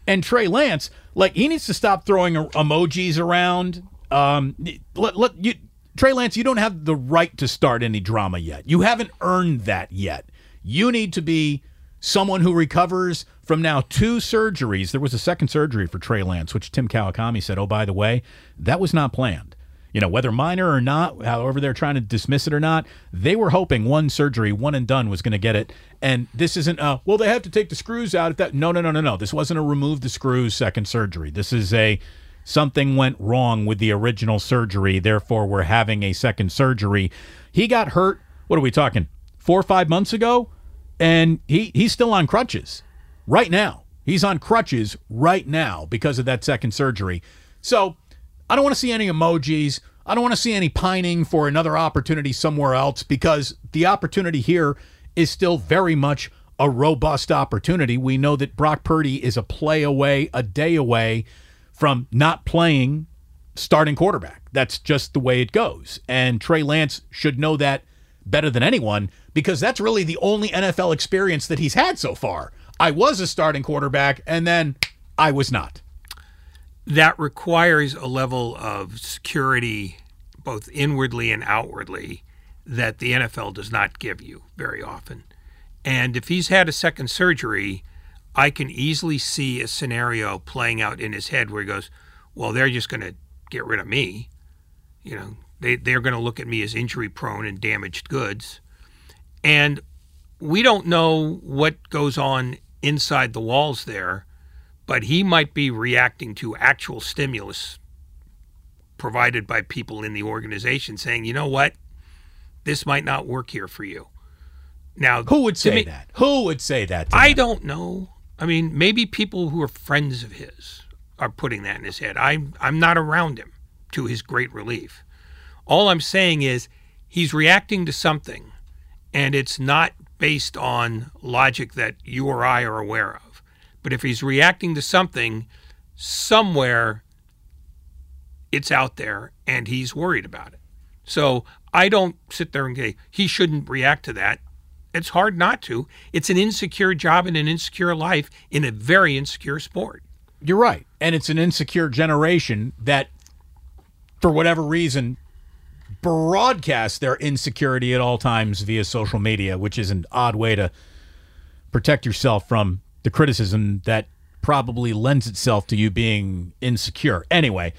And Trey Lance, like, he needs to stop throwing emojis around. Um, let, let you, Trey Lance, you don't have the right to start any drama yet. You haven't earned that yet. You need to be someone who recovers from now two surgeries. There was a second surgery for Trey Lance, which Tim Kawakami said, oh, by the way, that was not planned. You know, whether minor or not, however they're trying to dismiss it or not, they were hoping one surgery, one and done, was going to get it. And this isn't, uh, well, they have to take the screws out. If that, no, no, no, no, no. This wasn't a remove the screws second surgery. This is a something went wrong with the original surgery. Therefore, we're having a second surgery. He got hurt, what are we talking, four or five months ago? And he, he's still on crutches right now. He's on crutches right now because of that second surgery. So I don't want to see any emojis. I don't want to see any pining for another opportunity somewhere else, because the opportunity here is still very much a robust opportunity. We know that Brock Purdy is a play away, a day away from not playing starting quarterback. That's just the way it goes. And Trey Lance should know that better than anyone, because that's really the only N F L experience that he's had so far. I was a starting quarterback, and then I was not. That requires a level of security, both inwardly and outwardly, that the N F L does not give you very often. And if he's had a second surgery, I can easily see a scenario playing out in his head where he goes, well, they're just going to get rid of me. You know, they, they're going to look at me as injury-prone and damaged goods. And we don't know what goes on inside the walls there, but he might be reacting to actual stimulus provided by people in the organization saying, you know what, this might not work here for you. Now, who would say me, that? Who would say that? I him? don't know. I mean, maybe people who are friends of his are putting that in his head. I'm, I'm not around him, to his great relief. All I'm saying is he's reacting to something, and it's not based on logic that you or I are aware of. But if he's reacting to something, somewhere it's out there, and he's worried about it. So I don't sit there and say, he shouldn't react to that. It's hard not to. It's an insecure job and an insecure life in a very insecure sport. You're right. And it's an insecure generation that, for whatever reason, broadcasts their insecurity at all times via social media, which is an odd way to protect yourself from the criticism that probably lends itself to you being insecure. Anyway.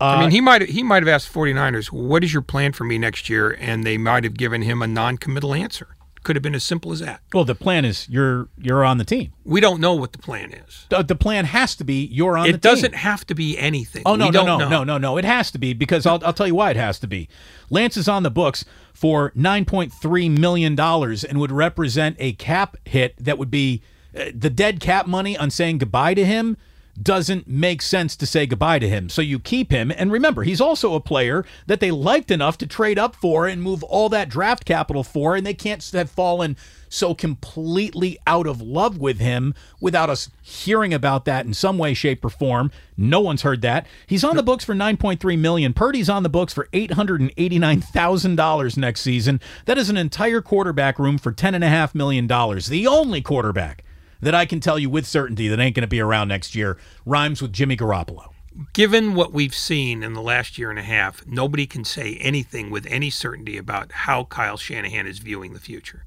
Uh, I mean, he might he might have asked the 49ers, what is your plan for me next year? And they might have given him a non-committal answer. Could have been as simple as that. Well, the plan is you're you're on the team. We don't know what the plan is. The, the plan has to be you're on it the team. It doesn't have to be anything. Oh, no, we no, don't no, know. no, no, no. It has to be, because I'll, I'll tell you why it has to be. Lance is on the books for nine point three million dollars and would represent a cap hit that would be uh, the dead cap money on saying goodbye to him. Doesn't make sense to say goodbye to him. So you keep him. And remember, he's also a player that they liked enough to trade up for and move all that draft capital for. And they can't have fallen so completely out of love with him without us hearing about that in some way, shape, or form. No one's heard that. He's on the books for nine point three million dollars. Purdy's on the books for eight hundred eighty-nine thousand dollars next season. That is an entire quarterback room for ten point five million dollars. The only quarterback that I can tell you with certainty that ain't going to be around next year rhymes with Jimmy Garoppolo. Given what we've seen in the last year and a half, nobody can say anything with any certainty about how Kyle Shanahan is viewing the future.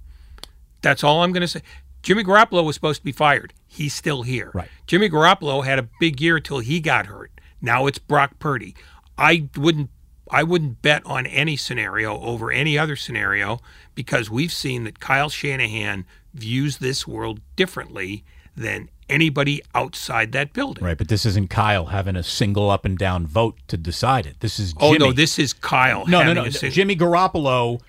That's all I'm going to say. Jimmy Garoppolo was supposed to be fired. He's still here. Right. Jimmy Garoppolo had a big year till he got hurt. Now it's Brock Purdy. I wouldn't I wouldn't bet on any scenario over any other scenario, because we've seen that Kyle Shanahan views this world differently than anybody outside that building. Right, but this isn't Kyle having a single up and down vote to decide it. This is Jimmy. Oh, no, this is Kyle. No, no, no. Jimmy Garoppolo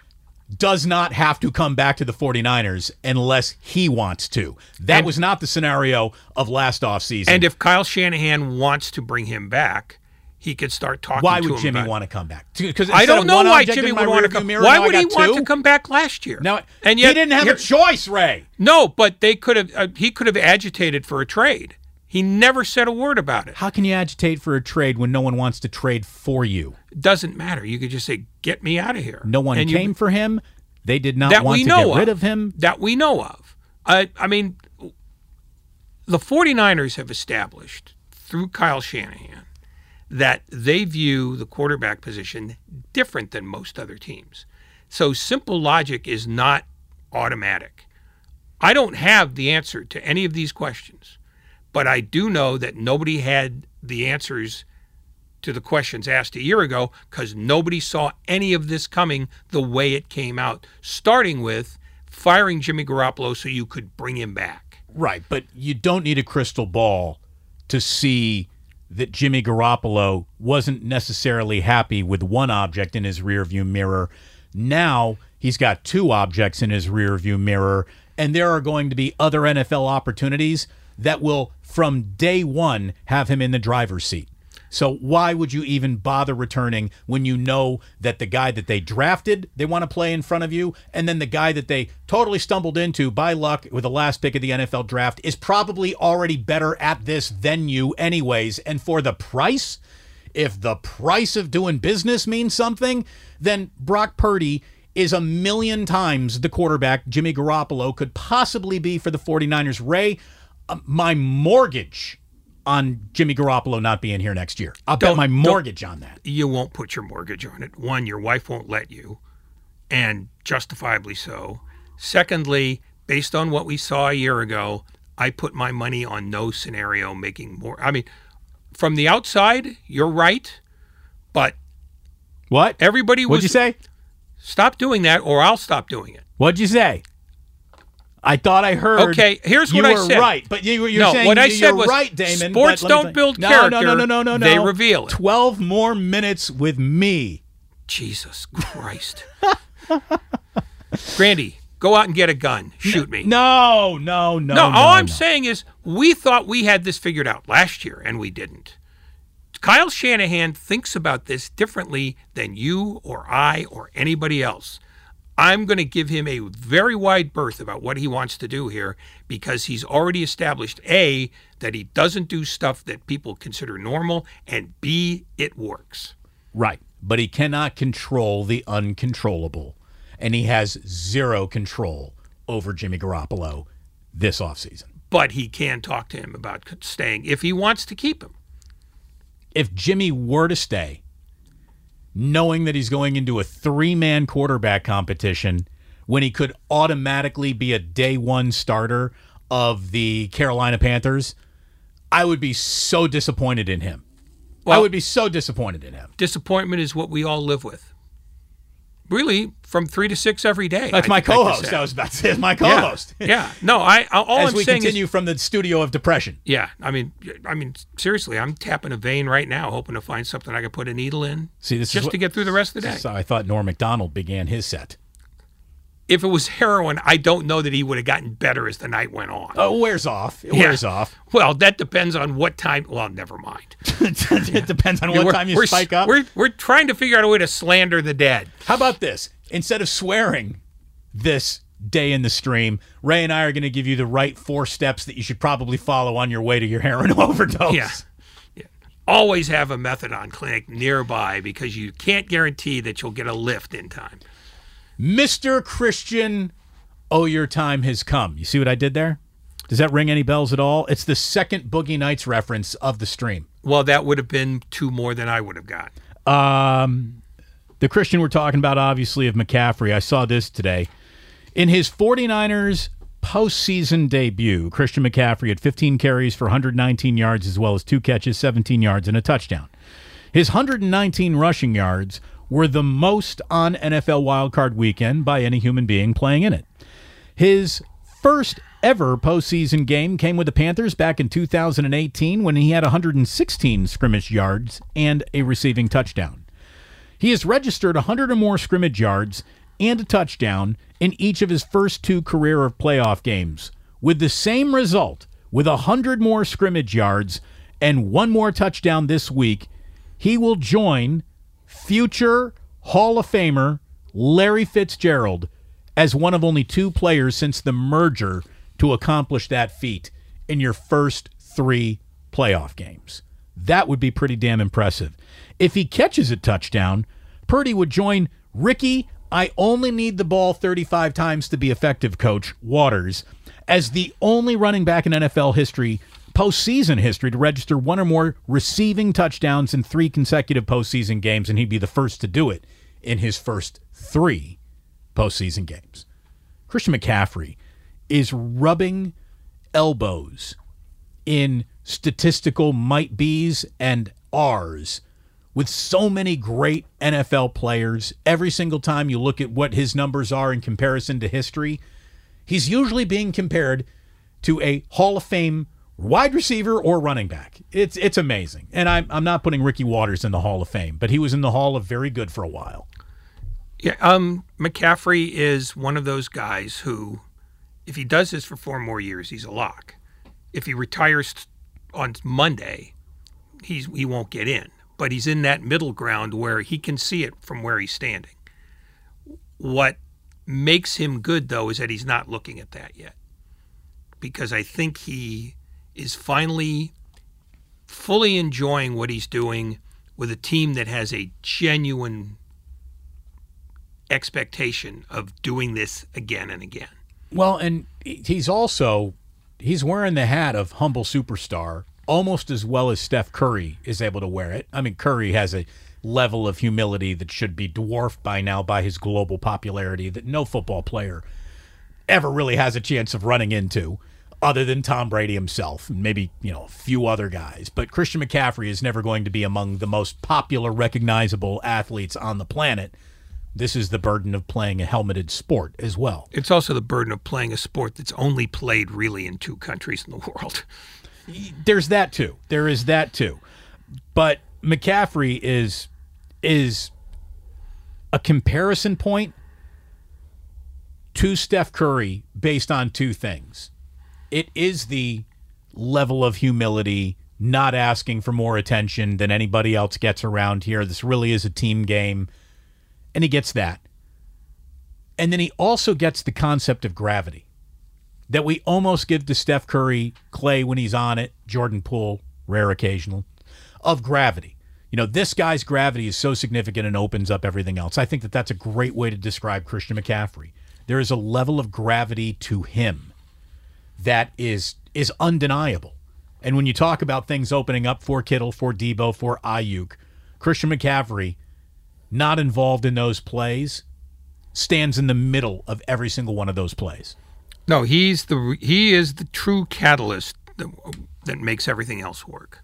does not have to come back to the 49ers unless he wants to. That and, was not the scenario of last offseason. And if Kyle Shanahan wants to bring him back, he could start talking to him. Why would Jimmy want to come back? Because I don't know why Jimmy would want to come back. Why would he want to come back last year? No, and yet, he didn't have a choice, Ray. No, but they could have. Uh, he could have agitated for a trade. He never said a word about it. How can you agitate for a trade when no one wants to trade for you? It doesn't matter. You could just say, "Get me out of here." No one came for him. They did not want to get rid of him. That we know of. I, I mean, the 49ers have established through Kyle Shanahan that they view the quarterback position different than most other teams. So simple logic is not automatic. I don't have the answer to any of these questions, but I do know that nobody had the answers to the questions asked a year ago, because nobody saw any of this coming the way it came out, starting with firing Jimmy Garoppolo so you could bring him back. Right, but you don't need a crystal ball to see that Jimmy Garoppolo wasn't necessarily happy with one object in his rearview mirror. Now he's got two objects in his rearview mirror, and there are going to be other N F L opportunities that will, from day one, have him in the driver's seat. So why would you even bother returning when you know that the guy that they drafted, they want to play in front of you, and then the guy that they totally stumbled into by luck with the last pick of the N F L draft is probably already better at this than you anyways. And for the price, if the price of doing business means something, then Brock Purdy is a million times the quarterback Jimmy Garoppolo could possibly be for the 49ers. Ray, uh, my mortgage on Jimmy Garoppolo not being here next year. I'll don't, bet my mortgage on that. You won't put your mortgage on it. One, your wife won't let you, and justifiably so. Secondly, based on what we saw a year ago, I put my money on no scenario making more. I mean, from the outside, you're right, but... What? Everybody was... What'd you say? Stop doing that, or I'll stop doing it. What'd you say? I thought I heard. Okay, here's what I said. You were right, but you, you're no, saying what I you, said you're was, right, Damon. Sports don't build no, character. No, no, no, no, no, no. They reveal it. Twelve more minutes with me. Jesus Christ. Grandy, go out and get a gun. Shoot no, me. No, no, no. No, all no, I'm no. saying is we thought we had this figured out last year, and we didn't. Kyle Shanahan thinks about this differently than you or I or anybody else. I'm going to give him a very wide berth about what he wants to do here, because he's already established, A, that he doesn't do stuff that people consider normal, and B, it works. Right. But he cannot control the uncontrollable, and he has zero control over Jimmy Garoppolo this offseason. But he can talk to him about staying if he wants to keep him. If Jimmy were to stay, knowing that he's going into a three-man quarterback competition when he could automatically be a day-one starter of the Carolina Panthers, I would be so disappointed in him. Well, I would be so disappointed in him. Disappointment is what we all live with. Really, from three to six every day. That's I my co-host. I, I was about to say, that's my co-host. Yeah, yeah. No, I. All As I'm we saying continue is, from the studio of depression. Yeah, I mean, I mean, seriously, I'm tapping a vein right now, hoping to find something I can put a needle in. See, this just is what, to get through the rest of the day. So I thought Norm Macdonald began his set. If it was heroin, I don't know that he would have gotten better as the night went on. Oh, it wears off. It yeah. wears off. Well, that depends on what time. Well, never mind. it yeah. depends on I mean, what time you spike up. We're, we're trying to figure out a way to slander the dead. How about this? Instead of swearing this day in the stream, Ray and I are going to give you the right four steps that you should probably follow on your way to your heroin overdose. Yeah. yeah. Always have a methadone clinic nearby, because you can't guarantee that you'll get a lift in time. Mister Christian, oh, your time has come. You see what I did there? Does that ring any bells at all? It's the second Boogie Nights reference of the stream. Well, that would have been two more than I would have got. Um, the Christian we're talking about, obviously, of McCaffrey. I saw this today. In his 49ers postseason debut, Christian McCaffrey had fifteen carries for one hundred nineteen yards, as well as two catches, seventeen yards, and a touchdown. His one hundred nineteen rushing yards were the most on N F L wildcard weekend by any human being playing in it. His first ever postseason game came with the Panthers back in two thousand eighteen, when he had one hundred sixteen scrimmage yards and a receiving touchdown. He has registered one hundred or more scrimmage yards and a touchdown in each of his first two career of playoff games, with the same result, with one hundred more scrimmage yards and one more touchdown this week. He will join future Hall of Famer Larry Fitzgerald as one of only two players since the merger to accomplish that feat in your first three playoff games. That would be pretty damn impressive. If he catches a touchdown, Purdy would join Ricky, I only need the ball thirty-five times to be effective, coach Waters, as the only running back in N F L history, postseason history, to register one or more receiving touchdowns in three consecutive postseason games, and he'd be the first to do it in his first three postseason games. Christian McCaffrey is rubbing elbows in statistical might-be's and R's with so many great N F L players. Every single time you look at what his numbers are in comparison to history, he's usually being compared to a Hall of Fame wide receiver or running back. It's it's amazing. And I'm, I'm not putting Ricky Waters in the Hall of Fame, but he was in the Hall of Very Good for a while. Yeah, um, McCaffrey is one of those guys who, if he does this for four more years, he's a lock. If he retires on Monday, he's he won't get in. But he's in that middle ground where he can see it from where he's standing. What makes him good, though, is that he's not looking at that yet, because I think he is finally fully enjoying what he's doing with a team that has a genuine expectation of doing this again and again. Well, and he's also, he's wearing the hat of humble superstar almost as well as Steph Curry is able to wear it. I mean, Curry has a level of humility that should be dwarfed by now by his global popularity that no football player ever really has a chance of running into, other than Tom Brady himself and maybe, you know, a few other guys. But Christian McCaffrey is never going to be among the most popular, recognizable athletes on the planet. This is the burden of playing a helmeted sport as well. It's also the burden of playing a sport that's only played really in two countries in the world. There's that too. There is that too. But McCaffrey is is a comparison point to Steph Curry based on two things. It is the level of humility not asking for more attention than anybody else gets around here. This really is a team game. And he gets that. And then he also gets the concept of gravity that we almost give to Steph Curry, Clay when he's on it, Jordan Poole, rare occasional, of gravity. You know, this guy's gravity is so significant and opens up everything else. I think that that's a great way to describe Christian McCaffrey. There is a level of gravity to him that is is undeniable. And when you talk about things opening up for Kittle, for Debo, for Ayuk, Christian McCaffrey, not involved in those plays, stands in the middle of every single one of those plays. No, he's the he is the true catalyst that, that makes everything else work.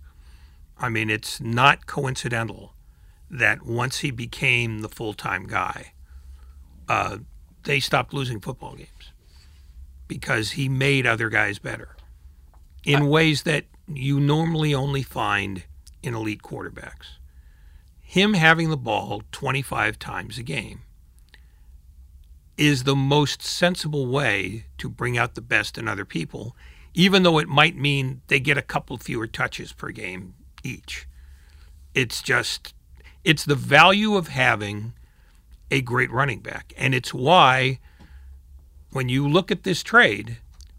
I mean, it's not coincidental that once he became the full-time guy, uh, they stopped losing football games because he made other guys better in I, ways that you normally only find in elite quarterbacks. Him having the ball twenty-five times a game is the most sensible way to bring out the best in other people, even though it might mean they get a couple fewer touches per game each. It's just, it's the value of having a great running back. And it's why when you look at this trade,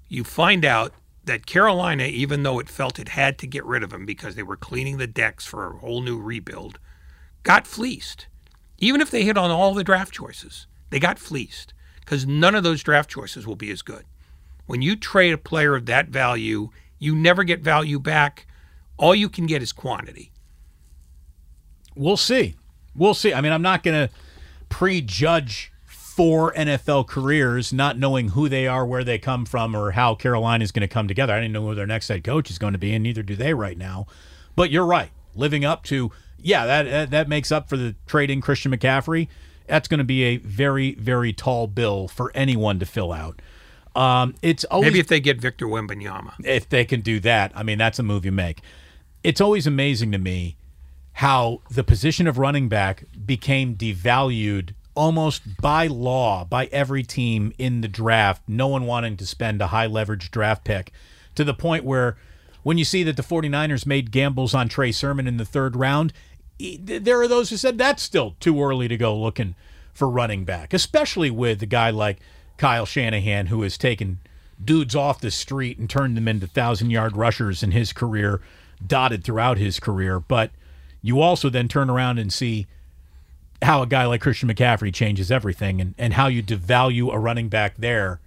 you find out that Carolina, even though it felt it had to get rid of him because they were cleaning the decks for a whole new rebuild, got fleeced. Even if they hit on all the draft choices, they got fleeced because none of those draft choices will be as good. When you trade a player of that value, you never get value back. All you can get is quantity. We'll see. We'll see. I mean, I'm not going to prejudge four N F L careers, not knowing who they are, where they come from, or how Carolina is going to come together. I didn't know who their next head coach is going to be, and neither do they right now. But you're right. Living up to, yeah, that that makes up for the trading Christian McCaffrey. That's going to be a very, very tall bill for anyone to fill out. Um, it's always, maybe if they get Victor Wembanyama. If they can do that, I mean, that's a move you make. It's always amazing to me how the position of running back became devalued almost by law by every team in the draft, no one wanting to spend a high-leverage draft pick, to the point where when you see that the 49ers made gambles on Trey Sermon in the third round, there are those who said that's still too early to go looking for running back, especially with a guy like Kyle Shanahan, who has taken dudes off the street and turned them into thousand-yard rushers in his career, dotted throughout his career. But you also then turn around and see how a guy like Christian McCaffrey changes everything, and, and how you devalue a running back there.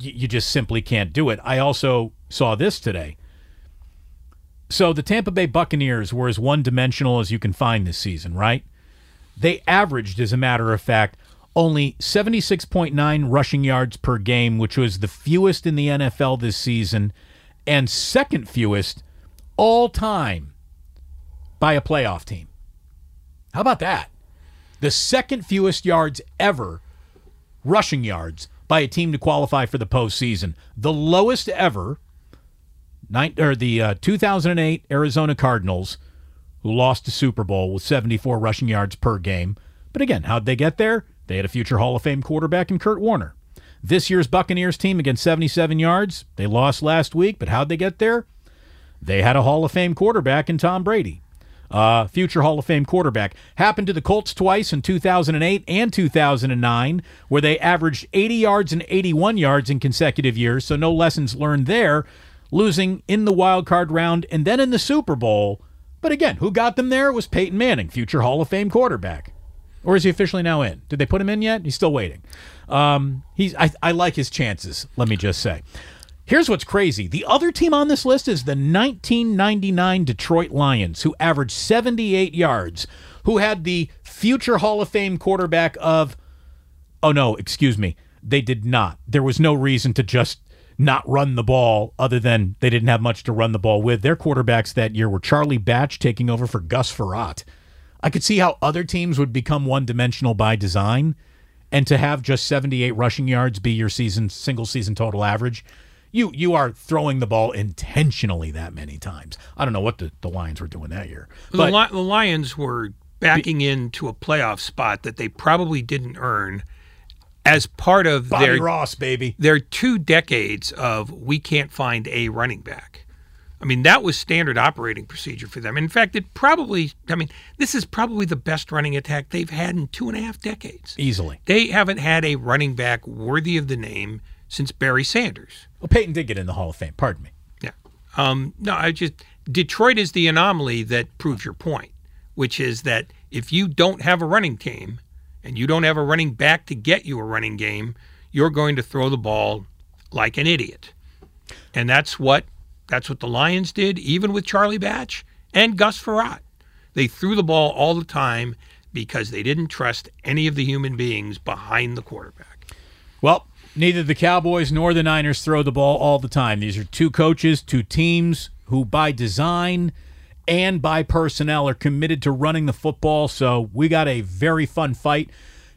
You, you just simply can't do it. I also saw this today. So the Tampa Bay Buccaneers were as one-dimensional as you can find this season, right? They averaged, as a matter of fact, only seventy-six point nine rushing yards per game, which was the fewest in the N F L this season and second fewest all time by a playoff team. How about that? The second fewest yards ever, rushing yards, by a team to qualify for the postseason. The lowest ever... Nine, or the uh, two thousand eight Arizona Cardinals, who lost the Super Bowl with seventy-four rushing yards per game. But again, how'd they get there? They had a future Hall of Fame quarterback in Kurt Warner. This year's Buccaneers team against seventy-seven yards. They lost last week, but how'd they get there? They had a Hall of Fame quarterback in Tom Brady. Uh, future Hall of Fame quarterback. Happened to the Colts twice in two thousand eight and two thousand nine, where they averaged eighty yards and eighty-one yards in consecutive years, so no lessons learned there. Losing in the wild card round and then in the Super Bowl. But again, who got them there? It was Peyton Manning, future Hall of Fame quarterback. Or is he officially now in? Did they put him in yet? He's still waiting. Um, he's I, I like his chances, let me just say. Here's what's crazy. The other team on this list is the nineteen ninety-nine Detroit Lions, who averaged seventy-eight yards, who had the future Hall of Fame quarterback of... Oh, no, excuse me. They did not. There was no reason to just... not run the ball, other than they didn't have much to run the ball with. Their quarterbacks that year were Charlie Batch taking over for Gus Frerotte. I could see how other teams would become one-dimensional by design, and to have just seventy-eight rushing yards be your season single-season total average, you you are throwing the ball intentionally that many times. I don't know what the, the Lions were doing that year. But the, Li- the Lions were backing be- into a playoff spot that they probably didn't earn, as part of Bobby their Ross, baby. Their two decades of we can't find a running back. I mean, that was standard operating procedure for them. In fact, it probably, I mean, this is probably the best running attack they've had in two and a half decades. Easily. They haven't had a running back worthy of the name since Barry Sanders. Well, Peyton did get in the Hall of Fame. Pardon me. Yeah. Um, no, I just, Detroit is the anomaly that proves your point, which is that if you don't have a running game and you don't have a running back to get you a running game, you're going to throw the ball like an idiot. And that's what That's what the Lions did, even with Charlie Batch and Gus Frerot. They threw the ball all the time because they didn't trust any of the human beings behind the quarterback. Well, neither the Cowboys nor the Niners throw the ball all the time. These are two coaches, two teams who by design and by personnel are committed to running the football. So we got a very fun fight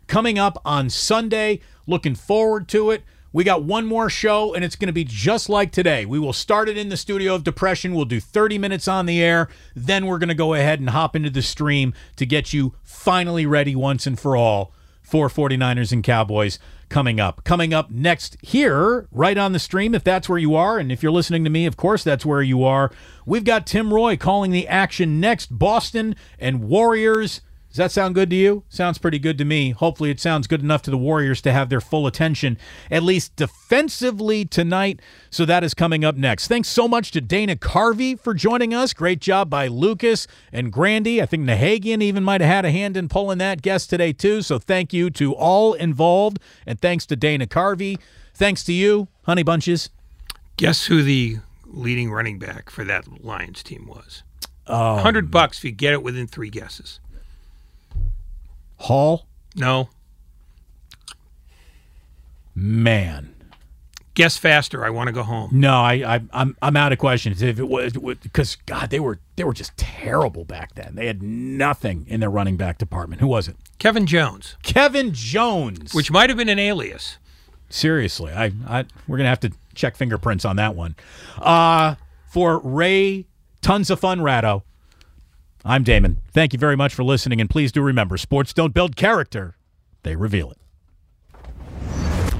coming up on Sunday. Looking forward to it. We got one more show, and it's going to be just like today. We will start it in the studio of Depression. We'll do thirty minutes on the air. Then we're going to go ahead and hop into the stream to get you finally ready once and for all for 49ers and Cowboys coming up. Coming up next here, right on the stream, if that's where you are. And if you're listening to me, of course, that's where you are. We've got Tim Roy calling the action next. Boston and Warriors. Does that sound good to you? Sounds pretty good to me. Hopefully it sounds good enough to the Warriors to have their full attention, at least defensively tonight. So that is coming up next. Thanks so much to Dana Carvey for joining us. Great job by Lucas and Grandy. I think Nahagian even might have had a hand in pulling that guest today too. So thank you to all involved, and thanks to Dana Carvey. Thanks to you, Honey Bunches. Guess who the leading running back for that Lions team was? Um, one hundred bucks if you get it within three guesses. Hall? No. Man. Guess faster. I want to go home. No, I, I I'm I'm out of questions. If it was because God, they were they were just terrible back then. They had nothing in their running back department. Who was it? Kevin Jones. Kevin Jones, which might have been an alias. Seriously, I I we're gonna have to check fingerprints on that one. Uh for Ray, tons of fun, Ratto. I'm Damon. Thank you very much for listening, and please do remember, sports don't build character, they reveal it.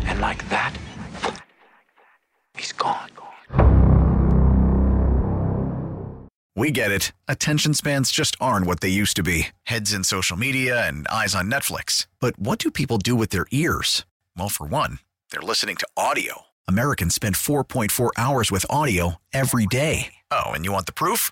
And like that, he's gone. We get it. Attention spans just aren't what they used to be. Heads in social media and eyes on Netflix. But what do people do with their ears? Well, for one, they're listening to audio. Americans spend four point four hours with audio every day. Oh, and you want the proof?